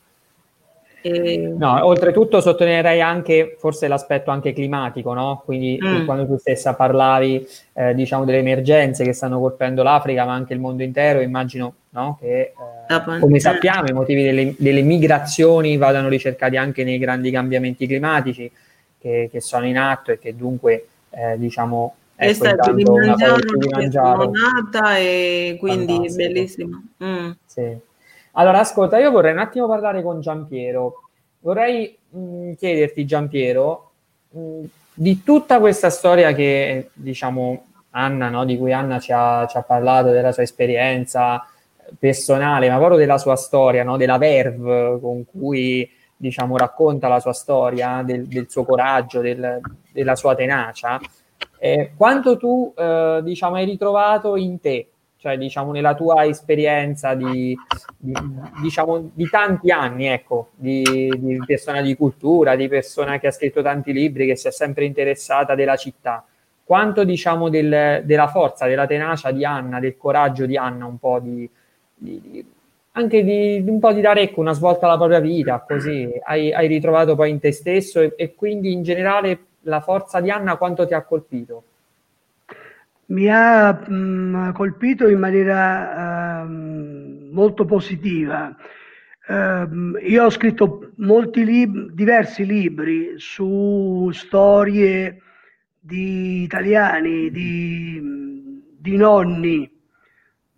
E... No, oltretutto sottolineerei anche forse l'aspetto anche climatico, no? Quindi mm. quando tu stessa parlavi, eh, diciamo, delle emergenze che stanno colpendo l'Africa, ma anche il mondo intero, immagino, no? Che eh, come sappiamo i motivi delle, delle migrazioni vadano ricercati anche nei grandi cambiamenti climatici Che, che sono in atto e che dunque eh, diciamo è stata di Kilimanjaro nata e quindi fantastico. Bellissima. Mm. Sì. Allora ascolta, io vorrei un attimo parlare con Giampiero. Vorrei mh, chiederti Giampiero mh, di tutta questa storia che diciamo Anna, no, di cui Anna ci ha, ci ha parlato della sua esperienza personale, ma proprio della sua storia, no, della verve con cui diciamo racconta la sua storia, del, del suo coraggio, del, della sua tenacia, eh, quanto tu eh, diciamo hai ritrovato in te, cioè diciamo nella tua esperienza di, di diciamo di tanti anni, ecco, di, di persona di cultura, di persona che ha scritto tanti libri, che si è sempre interessata della città, quanto diciamo del, della forza, della tenacia di Anna, del coraggio di Anna, un po' di, di, di anche di, di un po' di dare, ecco, una svolta alla propria vita, così hai, hai ritrovato poi in te stesso e, e quindi in generale la forza di Anna quanto ti ha colpito? Mi ha mh, colpito in maniera uh, molto positiva. Uh, io ho scritto molti lib- diversi libri su storie di italiani, di, di nonni,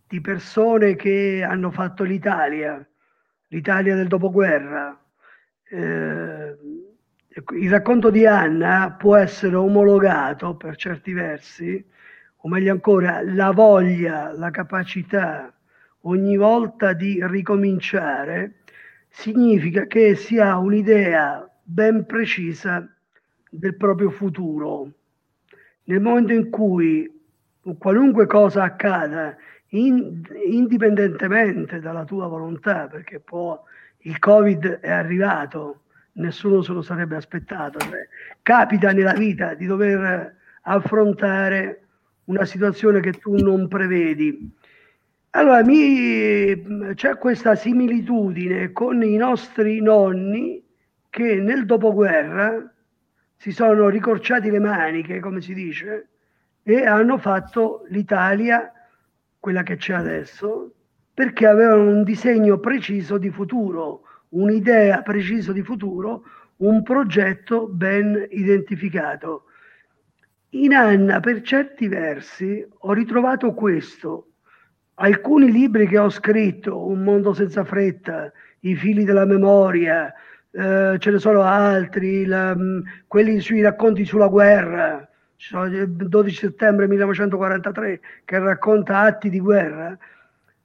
di persone che hanno fatto l'Italia, l'Italia del dopoguerra. Eh, il racconto di Anna può essere omologato per certi versi, o meglio ancora, la voglia, la capacità ogni volta di ricominciare, significa che si ha un'idea ben precisa del proprio futuro. Nel momento in cui qualunque cosa accada, In, indipendentemente dalla tua volontà, perché può, il Covid è arrivato, nessuno se lo sarebbe aspettato, cioè, capita nella vita di dover affrontare una situazione che tu non prevedi. Allora mi, c'è questa similitudine con i nostri nonni che nel dopoguerra si sono ricorciati le maniche, come si dice, e hanno fatto l'Italia quella che c'è adesso, perché avevano un disegno preciso di futuro, un'idea precisa di futuro, un progetto ben identificato. In Anna, per certi versi, ho ritrovato questo. Alcuni libri che ho scritto, Un mondo senza fretta, I fili della memoria, eh, ce ne sono altri, la, quelli sui racconti sulla guerra, dodici settembre millenovecentoquarantatré, che racconta atti di guerra,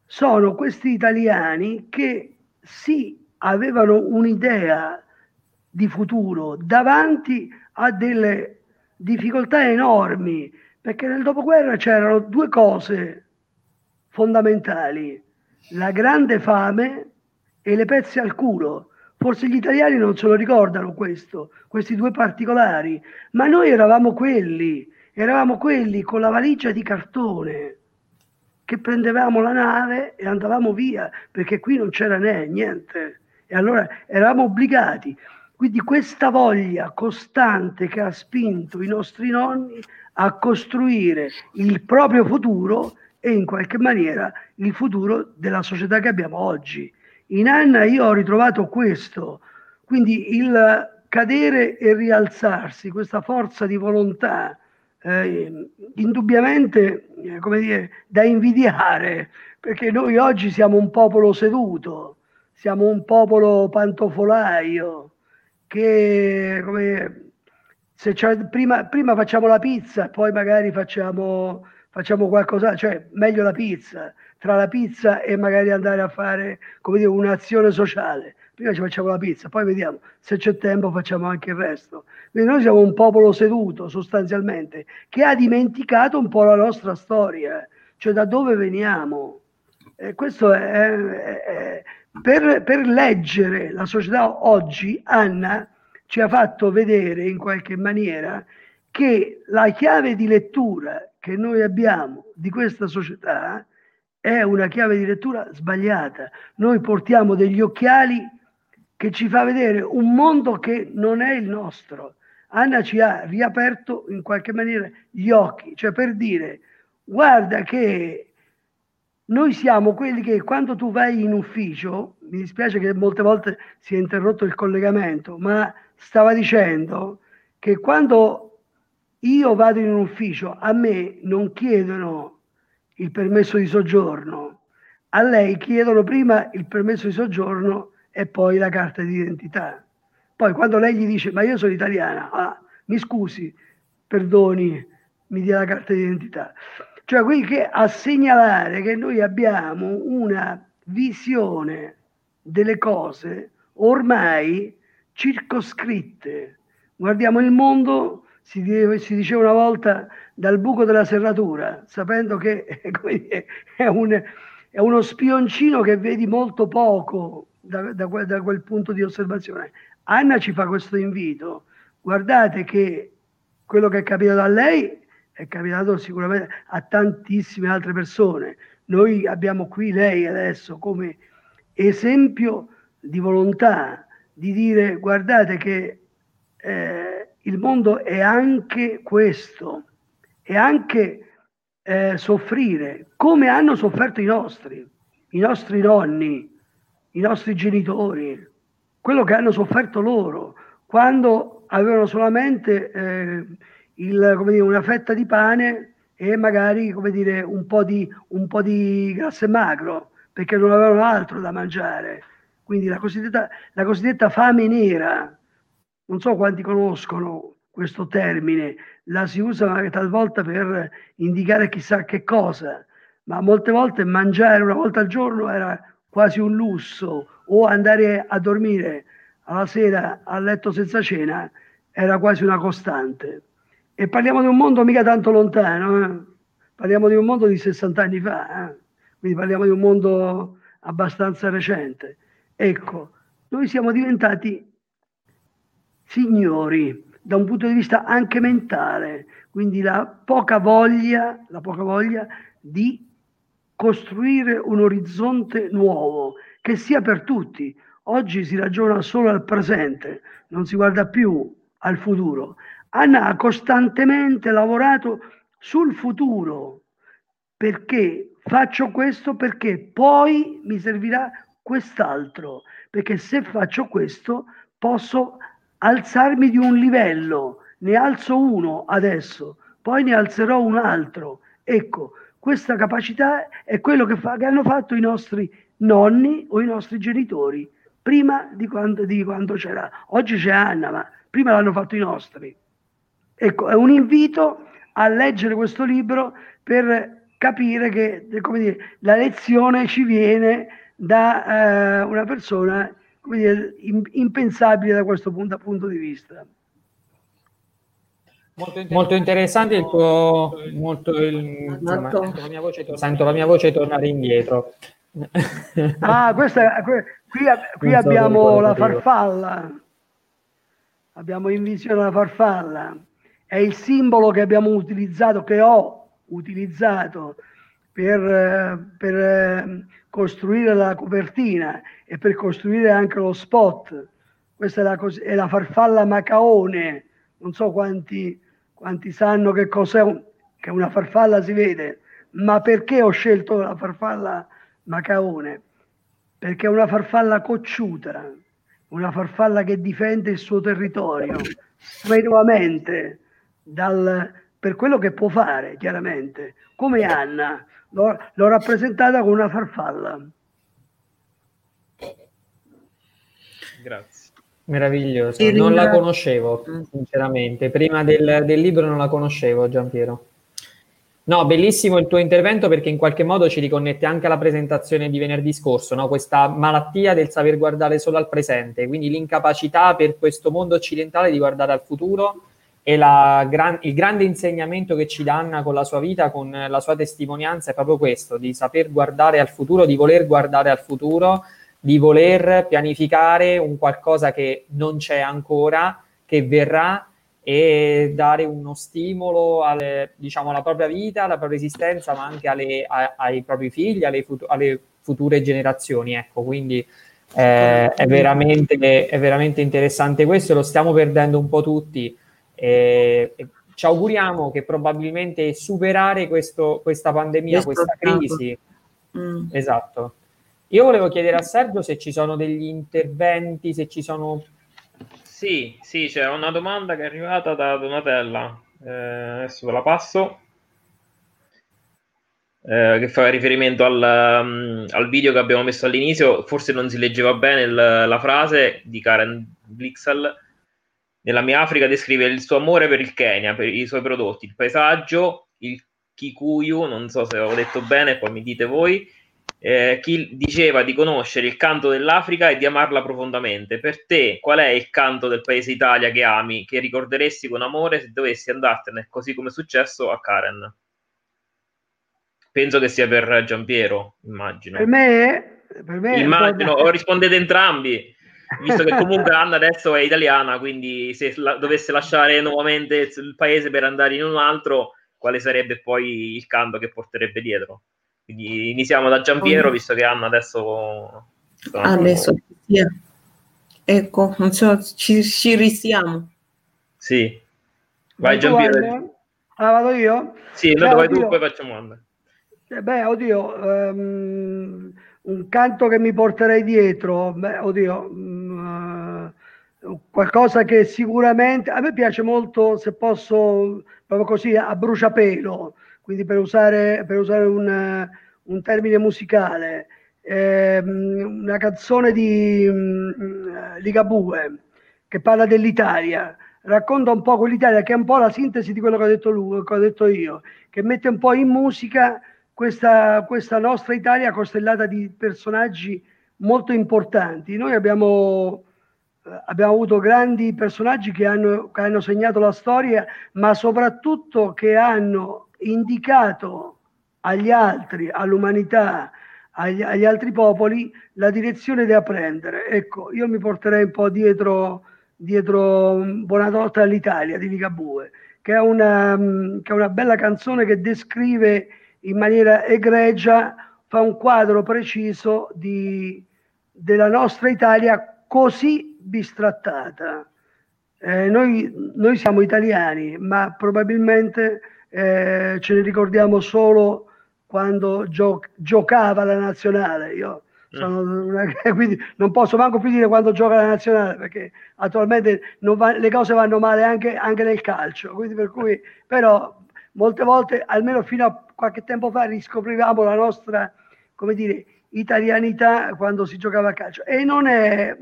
sono questi italiani che sì, avevano un'idea di futuro davanti a delle difficoltà enormi, perché nel dopoguerra c'erano due cose fondamentali, la grande fame e le pezze al culo. Forse gli italiani non se lo ricordano questo, questi due particolari, ma noi eravamo quelli, eravamo quelli con la valigia di cartone, che prendevamo la nave e andavamo via, perché qui non c'era né, niente, e allora eravamo obbligati. Quindi questa voglia costante che ha spinto i nostri nonni a costruire il proprio futuro e in qualche maniera il futuro della società che abbiamo oggi. In Anna io ho ritrovato questo, quindi il cadere e rialzarsi, questa forza di volontà eh, indubbiamente, eh, come dire, da invidiare, perché noi oggi siamo un popolo seduto, siamo un popolo pantofolaio, che come dire, se c'è, prima, prima facciamo la pizza, poi magari facciamo, facciamo qualcosa, cioè meglio la pizza, tra la pizza e magari andare a fare, come dire, un'azione sociale. Prima ci facciamo la pizza, poi vediamo, se c'è tempo facciamo anche il resto. Quindi noi siamo un popolo seduto sostanzialmente, che ha dimenticato un po' la nostra storia, cioè da dove veniamo. E questo è, è, è per, per leggere la società oggi, Anna ci ha fatto vedere in qualche maniera che la chiave di lettura che noi abbiamo di questa società è una chiave di lettura sbagliata. Noi portiamo degli occhiali che ci fa vedere un mondo che non è il nostro. Anna ci ha riaperto in qualche maniera gli occhi, cioè per dire, guarda che noi siamo quelli che quando tu vai in ufficio, mi dispiace che molte volte si è interrotto il collegamento, ma stava dicendo che quando io vado in un ufficio a me non chiedono il permesso di soggiorno, a lei chiedono prima il permesso di soggiorno e poi la carta d'identità. Poi quando lei gli dice ma io sono italiana, ah, mi scusi, perdoni, mi dia la carta d'identità. Cioè qui che a segnalare che noi abbiamo una visione delle cose ormai circoscritte, guardiamo il mondo, si, deve, si diceva una volta, dal buco della serratura, sapendo che eh, è, un, è uno spioncino che vedi molto poco da, da, da quel punto di osservazione. Anna ci fa questo invito, guardate che quello che è capitato a lei è capitato sicuramente a tantissime altre persone. Noi abbiamo qui lei adesso come esempio di volontà, di dire guardate che eh, il mondo è anche questo, è anche eh, soffrire come hanno sofferto i nostri, i nostri nonni, i nostri genitori, quello che hanno sofferto loro quando avevano solamente eh, il, come dire, una fetta di pane e magari come dire, un, po di, un po' di grasso e magro, perché non avevano altro da mangiare. Quindi la cosiddetta, la cosiddetta fame nera, non so quanti conoscono questo termine, la si usa talvolta per indicare chissà che cosa, ma molte volte mangiare una volta al giorno era quasi un lusso, o andare a dormire alla sera a letto senza cena era quasi una costante. E parliamo di un mondo mica tanto lontano, eh? Parliamo di un mondo di sessanta anni fa, eh? Quindi parliamo di un mondo abbastanza recente. Ecco, noi siamo diventati signori da un punto di vista anche mentale, quindi la poca voglia, la poca voglia di costruire un orizzonte nuovo, che sia per tutti. Oggi si ragiona solo al presente, non si guarda più al futuro. Anna ha costantemente lavorato sul futuro, perché faccio questo, perché poi mi servirà quest'altro, perché se faccio questo posso alzarmi di un livello, ne alzo uno adesso, poi ne alzerò un altro. Ecco, questa capacità è quello che, fa, che hanno fatto i nostri nonni o i nostri genitori, prima di quando, di quando c'era. Oggi c'è Anna, ma prima l'hanno fatto i nostri. Ecco, è un invito a leggere questo libro per capire che, come dire, la lezione ci viene da eh, una persona, come dire, impensabile da questo punto, punto di vista. Molto interessante, molto interessante il tuo... Molto il, insomma, sento, la mia voce torna, sento la mia voce tornare indietro. Ah, questa, qui, qui abbiamo la farfalla. Abbiamo in visione la farfalla, è il simbolo che abbiamo utilizzato, che ho utilizzato per, per costruire la copertina e per costruire anche lo spot. Questa è la, è la farfalla Macaone, non so quanti, quanti sanno che cos'è, che una farfalla si vede, ma perché ho scelto la farfalla Macaone? Perché è una farfalla cocciuta, una farfalla che difende il suo territorio strenuamente dal, per quello che può fare, chiaramente, come Anna, l'ho, l'ho rappresentata con una farfalla. Grazie. Meraviglioso, non la conoscevo, sinceramente, prima del, del libro non la conoscevo, Giampiero. No, bellissimo il tuo intervento, perché in qualche modo ci riconnette anche alla presentazione di venerdì scorso, no? Questa malattia del saper guardare solo al presente, quindi l'incapacità per questo mondo occidentale di guardare al futuro e la gran, il grande insegnamento che ci dà Anna con la sua vita, con la sua testimonianza è proprio questo, di saper guardare al futuro, di voler guardare al futuro, di voler pianificare un qualcosa che non c'è ancora, che verrà, e dare uno stimolo alle, diciamo, alla propria vita, alla propria esistenza, ma anche alle, a, ai propri figli, alle, futu- alle future generazioni, ecco. Quindi eh, è, veramente, è veramente interessante questo, lo stiamo perdendo un po' tutti e, e ci auguriamo che probabilmente superare questo, questa pandemia, è questa stato. crisi mm. esatto. Io volevo chiedere a Sergio se ci sono degli interventi, se ci sono... Sì, sì, c'è una domanda che è arrivata da Donatella, eh, adesso ve la passo, eh, che fa riferimento al, um, al video che abbiamo messo all'inizio, forse non si leggeva bene il, la frase di Karen Blixen. Nella mia Africa descrive il suo amore per il Kenya, per i suoi prodotti, il paesaggio, il kikuyu, non so se ho detto bene, poi mi dite voi. Eh, chi diceva di conoscere il canto dell'Africa e di amarla profondamente. Per te, qual è il canto del paese Italia che ami, che ricorderesti con amore se dovessi andartene, così come è successo a Karen? Penso che sia per Giampiero, immagino. Per me? Per me immagino, o rispondete entrambi, visto che comunque Anna adesso è italiana, quindi se la, dovesse lasciare nuovamente il paese per andare in un altro, quale sarebbe poi il canto che porterebbe dietro? Quindi iniziamo da Giampiero, visto che Anna adesso... Adesso, sì. Ecco, non so, ci, ci risiamo. Sì. Vai Giampiero. Ah, vado io? Sì, no, vai tu, poi facciamo Anna. Eh beh, oddio, um, un canto che mi porterei dietro, beh, oddio, um, uh, qualcosa che sicuramente... A me piace molto, se posso, proprio così, a bruciapelo, quindi per usare, per usare un, un termine musicale, ehm, una canzone di mh, Ligabue che parla dell'Italia, racconta un po' quell'Italia che è un po' la sintesi di quello che ho detto, lui, che ho detto io, che mette un po' in musica questa, questa nostra Italia costellata di personaggi molto importanti. Noi abbiamo, abbiamo avuto grandi personaggi che hanno, che hanno segnato la storia, ma soprattutto che hanno indicato agli altri, all'umanità, agli, agli altri popoli la direzione da prendere. Ecco, io mi porterei un po' dietro dietro Buonanotte all'Italia di Ligabue, che è una che è una bella canzone che descrive in maniera egregia, fa un quadro preciso di della nostra Italia così bistrattata. Eh, noi noi siamo italiani, ma probabilmente Eh, ce ne ricordiamo solo quando gio- giocava la nazionale. Io sono una, quindi non posso manco più dire quando gioca la nazionale, perché attualmente non va, le cose vanno male anche, anche nel calcio, quindi per cui, però molte volte, almeno fino a qualche tempo fa, riscoprivamo la nostra, come dire, italianità quando si giocava a calcio, e non è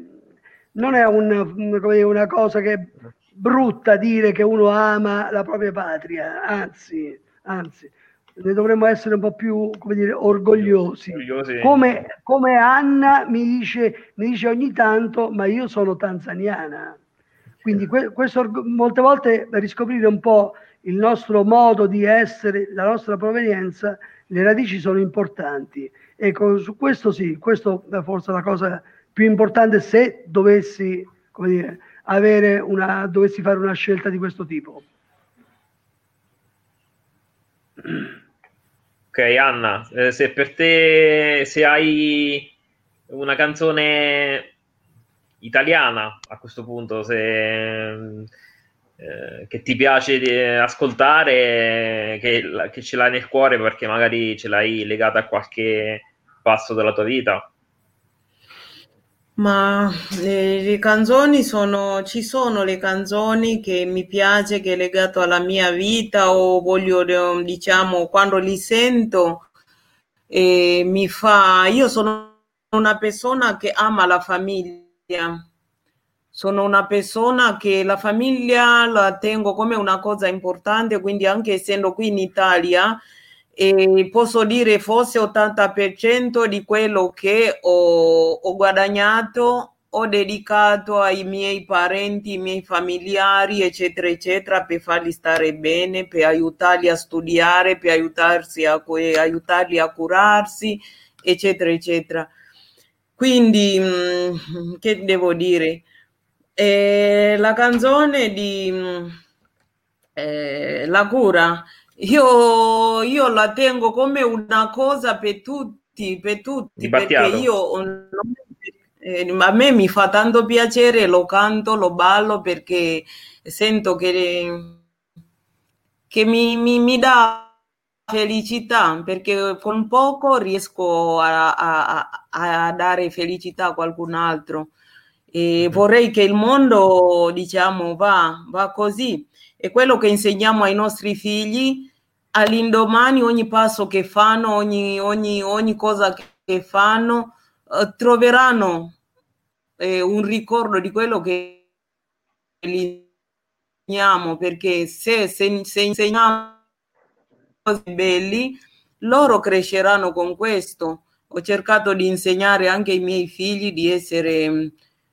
non è un, come dire, una cosa che brutta dire che uno ama la propria patria, anzi, anzi ne dovremmo essere un po' più, come dire, orgogliosi, orgogliosi. Come, come Anna mi dice, mi dice ogni tanto, ma io sono tanzaniana, quindi que- questo molte volte riscoprire un po' il nostro modo di essere, la nostra provenienza, le radici sono importanti, ecco, su questo sì, questo è forse la cosa più importante se dovessi, come dire, avere una, dovessi fare una scelta di questo tipo. Ok, Anna, eh, se per te, se hai una canzone italiana a questo punto, se eh, che ti piace ascoltare, che, che ce l'hai nel cuore perché magari ce l'hai legata a qualche passo della tua vita. Ma le, le canzoni sono, ci sono le canzoni che mi piace, che è legato alla mia vita, o voglio, diciamo, quando li sento eh, mi fa, io sono una persona che ama la famiglia, sono una persona che la famiglia la tengo come una cosa importante, quindi anche essendo qui in Italia e posso dire forse ottanta per cento di quello che ho, ho guadagnato ho dedicato ai miei parenti, ai miei familiari, eccetera, eccetera, per farli stare bene, per aiutarli a studiare, per aiutarsi a, aiutarli a curarsi, eccetera, eccetera. Quindi, mh, che devo dire? Eh, la canzone di mh, eh, La Cura. Io, io la tengo come una cosa per tutti, per tutti, perché io, a me mi fa tanto piacere, lo canto, lo ballo, perché sento che, che mi, mi, mi dà felicità, perché con poco riesco a, a, a dare felicità a qualcun altro. E vorrei che il mondo, diciamo, va, va così. È quello che insegniamo ai nostri figli. All'indomani ogni passo che fanno, ogni, ogni, ogni cosa che fanno, eh, troveranno eh, un ricordo di quello che gli insegniamo, perché se, se, se insegniamo cose belle, loro cresceranno con questo. Ho cercato di insegnare anche ai miei figli di essere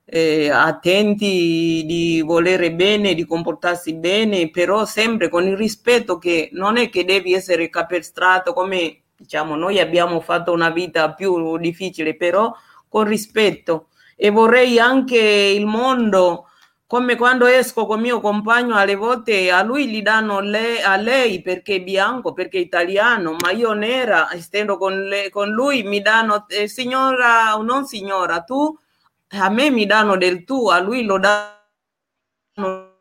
eh, attenti, di volere bene, di comportarsi bene, però sempre con il rispetto, che non è che devi essere capestrato, come diciamo noi abbiamo fatto una vita più difficile, però con rispetto. E vorrei anche il mondo, come quando esco con mio compagno, alle volte a lui gli danno le, a lei perché è bianco, perché è italiano, ma io nera, stendo con, le, con lui, mi danno eh, signora o non signora, tu. A me mi danno del tu, a lui lo danno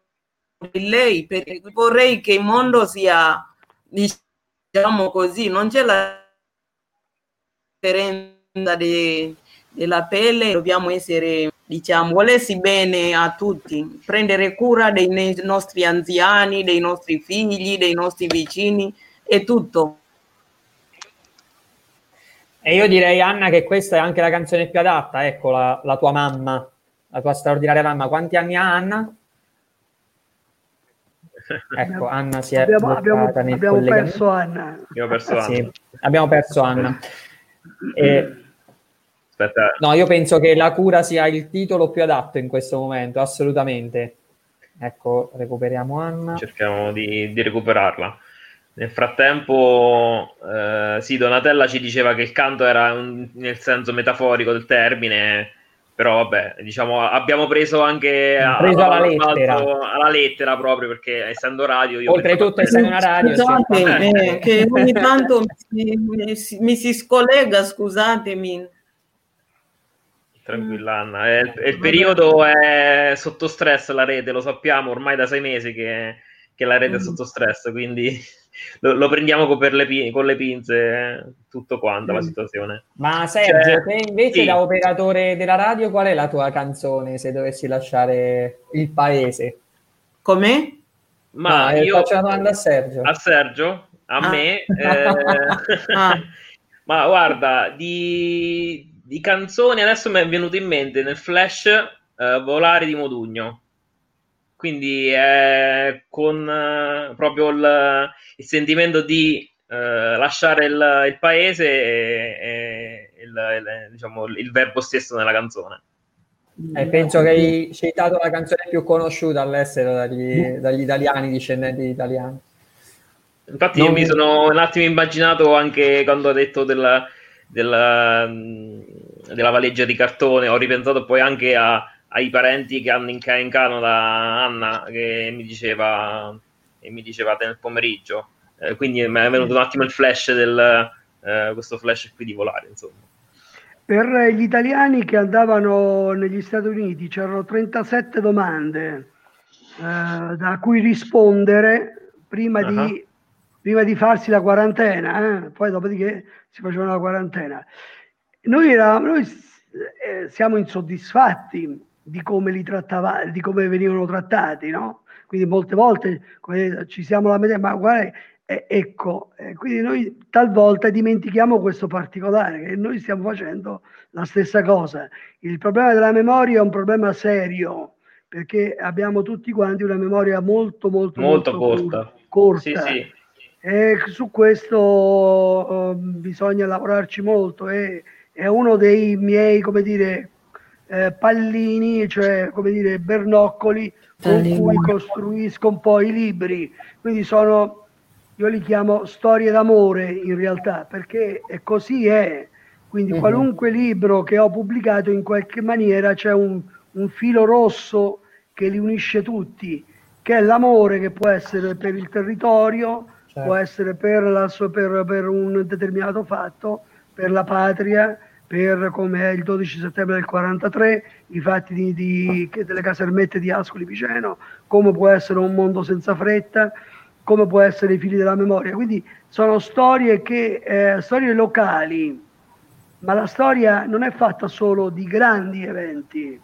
di lei, perché vorrei che il mondo sia, diciamo così, non c'è la differenza de, della pelle, dobbiamo essere, diciamo, volersi bene a tutti, prendere cura dei nostri anziani, dei nostri figli, dei nostri vicini e tutto. E io direi, Anna, che questa è anche la canzone più adatta, ecco, la, la tua mamma, la tua straordinaria mamma. Quanti anni ha Anna? Ecco, Anna si è abbiamo, bloccata abbiamo, nel abbiamo perso Anna. Abbiamo perso Anna. Sì, abbiamo perso Anna. E, aspetta. No, io penso che La Cura sia il titolo più adatto in questo momento, assolutamente. Ecco, recuperiamo Anna. Cerchiamo di, di recuperarla. Nel frattempo, eh, sì, Donatella ci diceva che il canto era un, nel senso metaforico del termine, però vabbè, diciamo, abbiamo preso anche a, preso alla, alla, lettera. Alto, alla lettera proprio, perché essendo radio... io Oltretutto essendo una radio... Scusate, sì. eh, che ogni tanto mi, mi, mi si scollega, scusatemi. Tranquilla, Anna. È, è il periodo è sotto stress la rete, lo sappiamo, ormai da sei mesi che, che la rete è sotto stress, quindi... Lo, lo prendiamo con, per le pin- con le pinze, eh? Tutto quanto la situazione. Ma Sergio, cioè, te invece sì. Da operatore della radio, qual è la tua canzone se dovessi lasciare il paese? Com'è? Ma no, io faccio una domanda a Sergio. A Sergio? A ah. me? Eh, ah. Ma guarda, di, di canzoni adesso mi è venuto in mente nel flash eh, Volare di Modugno. Quindi è con eh, proprio il, il sentimento di eh, lasciare il, il paese e, e il, il, diciamo, il verbo stesso nella canzone. Eh, penso che hai citato la canzone più conosciuta all'estero dagli, dagli italiani, discendenti italiani. Infatti non io mi vi... sono un attimo immaginato anche quando ho detto della, della, della valigia di cartone, ho ripensato poi anche a... ai parenti che hanno in, can- in Canada Anna che mi diceva e mi dicevate nel pomeriggio eh, quindi mi è venuto un attimo il flash del eh, questo flash qui di Volare, insomma. Per gli italiani che andavano negli Stati Uniti c'erano trentasette domande eh, da cui rispondere prima uh-huh. di prima di farsi la quarantena eh? Poi dopodiché si facevano la quarantena. Noi eravamo noi eh, siamo insoddisfatti di come li trattava, di come venivano trattati, no? Quindi molte volte come, ci siamo lamentati, ma guarda, eh, ecco, eh, quindi noi talvolta dimentichiamo questo particolare, che noi stiamo facendo la stessa cosa. Il problema della memoria è un problema serio, perché abbiamo tutti quanti una memoria molto molto molto, molto corta, corta. Sì, sì. E su questo uh, bisogna lavorarci molto, e è uno dei miei, come dire, eh, pallini, cioè come dire bernoccoli pallini, con cui costruisco un po' i libri. Quindi sono, io li chiamo storie d'amore in realtà, perché è così è. Quindi mm-hmm. qualunque libro che ho pubblicato, in qualche maniera c'è un, un filo rosso che li unisce tutti, che è l'amore, che può essere per il territorio, può essere per, la, per, per un determinato fatto, per la patria, per, come è il dodici settembre del quarantatré, i fatti di, di, delle casermette di Ascoli Piceno, come può essere Un mondo senza fretta, come può essere I fili della memoria. Quindi sono storie che eh, storie locali, ma la storia non è fatta solo di grandi eventi,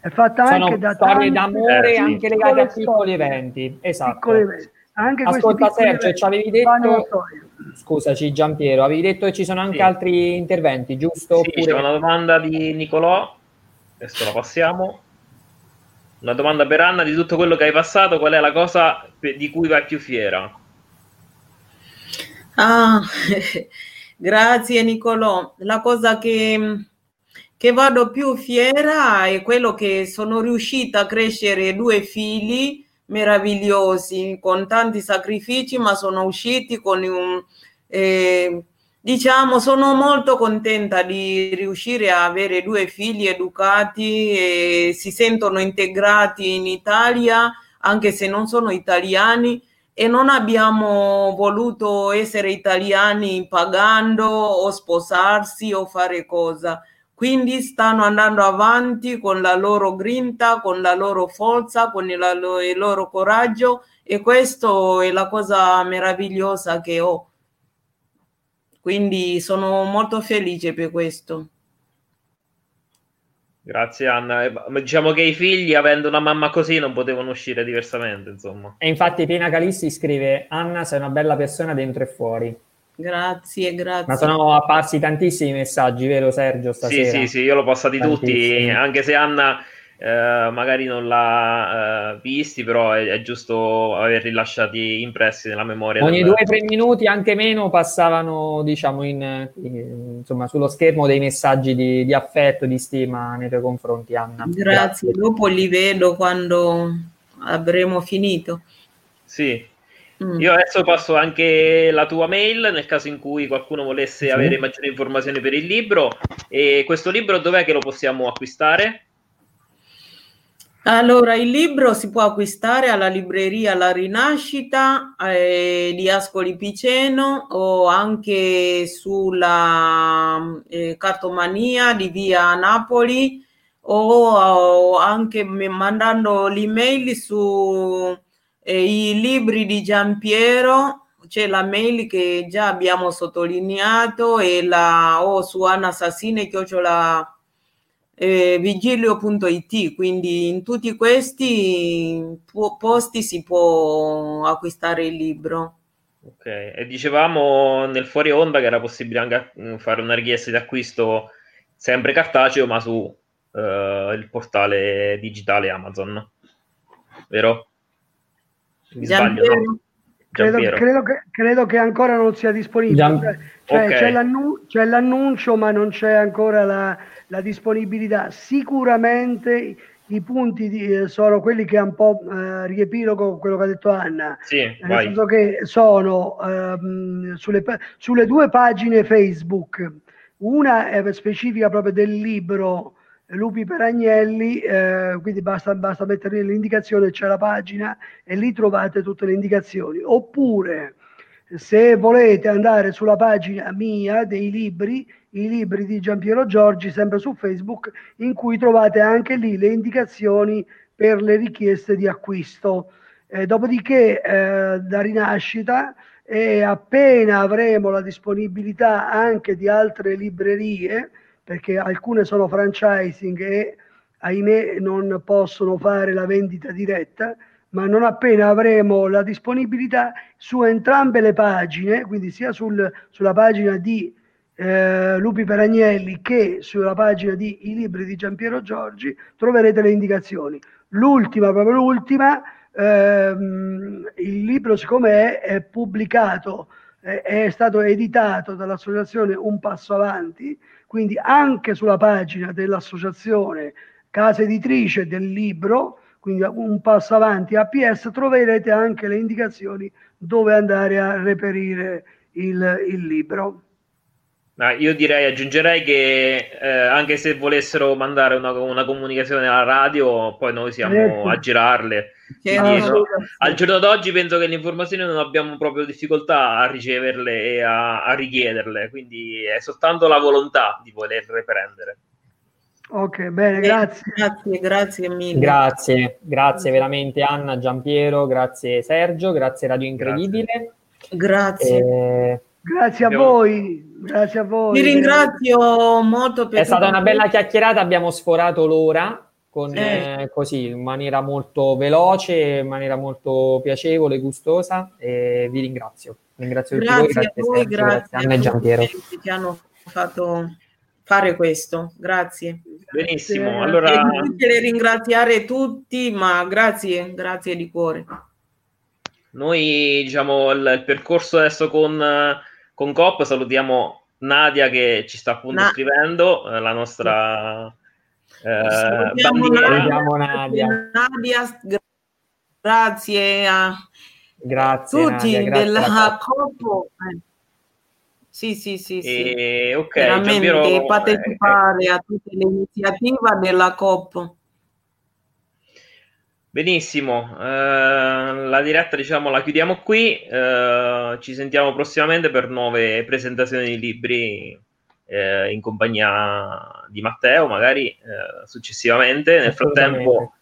è fatta sono anche da storie d'amore, anche legate a piccoli eventi, esatto. Piccoli eventi. Anche ascolta Sergio, ci avevi detto, scusaci Giampiero, avevi detto che ci sono anche sì. altri interventi, giusto? Sì, c'è una domanda di Nicolò, adesso la passiamo, una domanda per Anna: di tutto quello che hai passato, qual è la cosa di cui vai più fiera? Ah, grazie Nicolò, la cosa che, che vado più fiera è quello che sono riuscita a crescere due figli meravigliosi, con tanti sacrifici, ma sono usciti con un eh, diciamo, sono molto contenta di riuscire a avere due figli educati e si sentono integrati in Italia, anche se non sono italiani, e non abbiamo voluto essere italiani pagando o sposarsi o fare cosa. Quindi stanno andando avanti con la loro grinta, con la loro forza, con il, il loro coraggio, e questo è la cosa meravigliosa che ho. Quindi sono molto felice per questo. Grazie Anna. Diciamo che i figli, avendo una mamma così, non potevano uscire diversamente, insomma. E infatti Pina Calissi scrive: Anna, sei una bella persona dentro e fuori. Grazie, grazie. Ma sono apparsi tantissimi messaggi, vero Sergio, stasera? Sì, sì, sì, io l'ho passati tantissimi. Tutti, anche se Anna eh, magari non l'ha eh, visti, però è, è giusto averli lasciati impressi nella memoria. Ogni due o tre minuti, anche meno, passavano, diciamo, in, in, insomma, sullo schermo dei messaggi di, di affetto, di stima nei tuoi confronti, Anna. Grazie, grazie. Dopo li vedo quando avremo finito. Sì. Io adesso passo anche la tua mail, nel caso in cui qualcuno volesse sì. avere maggiori informazioni per il libro. E questo libro dov'è che lo possiamo acquistare? Allora, il libro si può acquistare alla libreria La Rinascita eh, di Ascoli Piceno, o anche sulla eh, Cartomania di via Napoli, o, o anche mandando l'email su... I libri di Giampiero, c'è la mail che già abbiamo sottolineato, e la o oh, su Anna Sasine chiocciola eh, vigilio punto it, quindi in tutti questi posti si può acquistare il libro. Ok, e dicevamo nel fuori onda che era possibile anche fare una richiesta di acquisto sempre cartaceo, ma su eh, il portale digitale Amazon, vero? Sbaglio, no? credo, credo, che, credo che ancora non sia disponibile, cioè, okay. c'è, l'annun- c'è l'annuncio, ma non c'è ancora la, la disponibilità. Sicuramente i punti di, sono quelli che un po' eh, riepilogo quello che ha detto Anna, sì, nel senso che sono ehm, sulle, sulle due pagine Facebook, una è specifica proprio del libro Lupi per agnelli, eh, quindi basta, basta mettere l'indicazione, c'è la pagina e lì trovate tutte le indicazioni. Oppure, se volete andare sulla pagina mia dei libri, i libri di Giampiero Giorgi, sempre su Facebook, in cui trovate anche lì le indicazioni per le richieste di acquisto. Eh, dopodiché, eh, da Rinascita, e appena avremo la disponibilità anche di altre librerie, perché alcune sono franchising e ahimè non possono fare la vendita diretta, ma non appena avremo la disponibilità su entrambe le pagine, quindi sia sul, sulla pagina di eh, Lupi per Agnelli che sulla pagina di I libri di Giampiero Giorgi, troverete le indicazioni. L'ultima, proprio l'ultima, ehm, il libro siccome è, è pubblicato, è, è stato editato dall'associazione Un passo avanti, quindi anche sulla pagina dell'associazione casa editrice del libro, quindi Un passo avanti A P S, troverete anche le indicazioni dove andare a reperire il, il libro. Ah, io direi, aggiungerei che eh, anche se volessero mandare una, una comunicazione alla radio, poi noi siamo certo. a girarle. Certo. Al giorno d'oggi penso che le informazioni non abbiamo proprio difficoltà a riceverle e a, a richiederle, quindi è soltanto la volontà di volerle prendere. Ok, bene, grazie. Grazie, grazie mille. Grazie, grazie veramente Anna, Giampiero, grazie Sergio, grazie Radio Incredibile. Grazie. Eh, grazie a voi, grazie a voi. Vi ringrazio molto per... È stata una bella chiacchierata, abbiamo sforato l'ora con, eh. Eh, così, in maniera molto veloce, in maniera molto piacevole, gustosa, e vi ringrazio. Ringrazio tutti voi, grazie a voi, Sergio, grazie, grazie Anna e Giampiero. Che hanno fatto... fare questo, grazie. Benissimo, allora... E tutte ringraziare tutti, ma grazie, grazie di cuore. Noi, diciamo, il, il percorso adesso con, con Coop, salutiamo Nadia che ci sta appunto Na- scrivendo, la nostra eh, bandiera. Nadia. Nadia, grazie a grazie, tutti Nadia, grazie della Coop. Sì, sì, sì, sì. E, okay, veramente Giampiero, partecipare eh, a tutte le iniziative della Coop. Benissimo, eh, la diretta diciamo la chiudiamo qui, eh, ci sentiamo prossimamente per nuove presentazioni di libri eh, in compagnia di Matteo, magari eh, successivamente. Nel frattempo,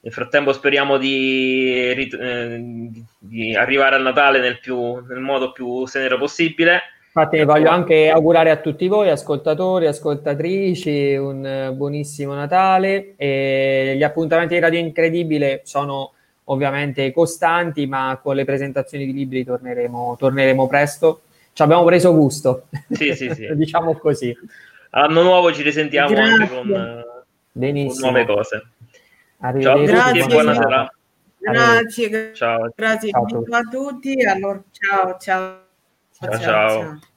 nel frattempo speriamo di, rit- di arrivare al Natale nel, più, nel modo più sereno possibile. Infatti voglio anche augurare a tutti voi, ascoltatori, ascoltatrici, un buonissimo Natale. E gli appuntamenti di Radio Incredibile sono ovviamente costanti, ma con le presentazioni di libri torneremo, torneremo presto. Ci abbiamo preso gusto, sì, sì, sì. Diciamo così. All'anno nuovo ci risentiamo grazie. Anche con, con nuove cose. Ciao a tutti e buona serata. Grazie, ciao. Grazie ciao a tutti. Allora, ciao, ciao. Ciao, ciao. Ciao.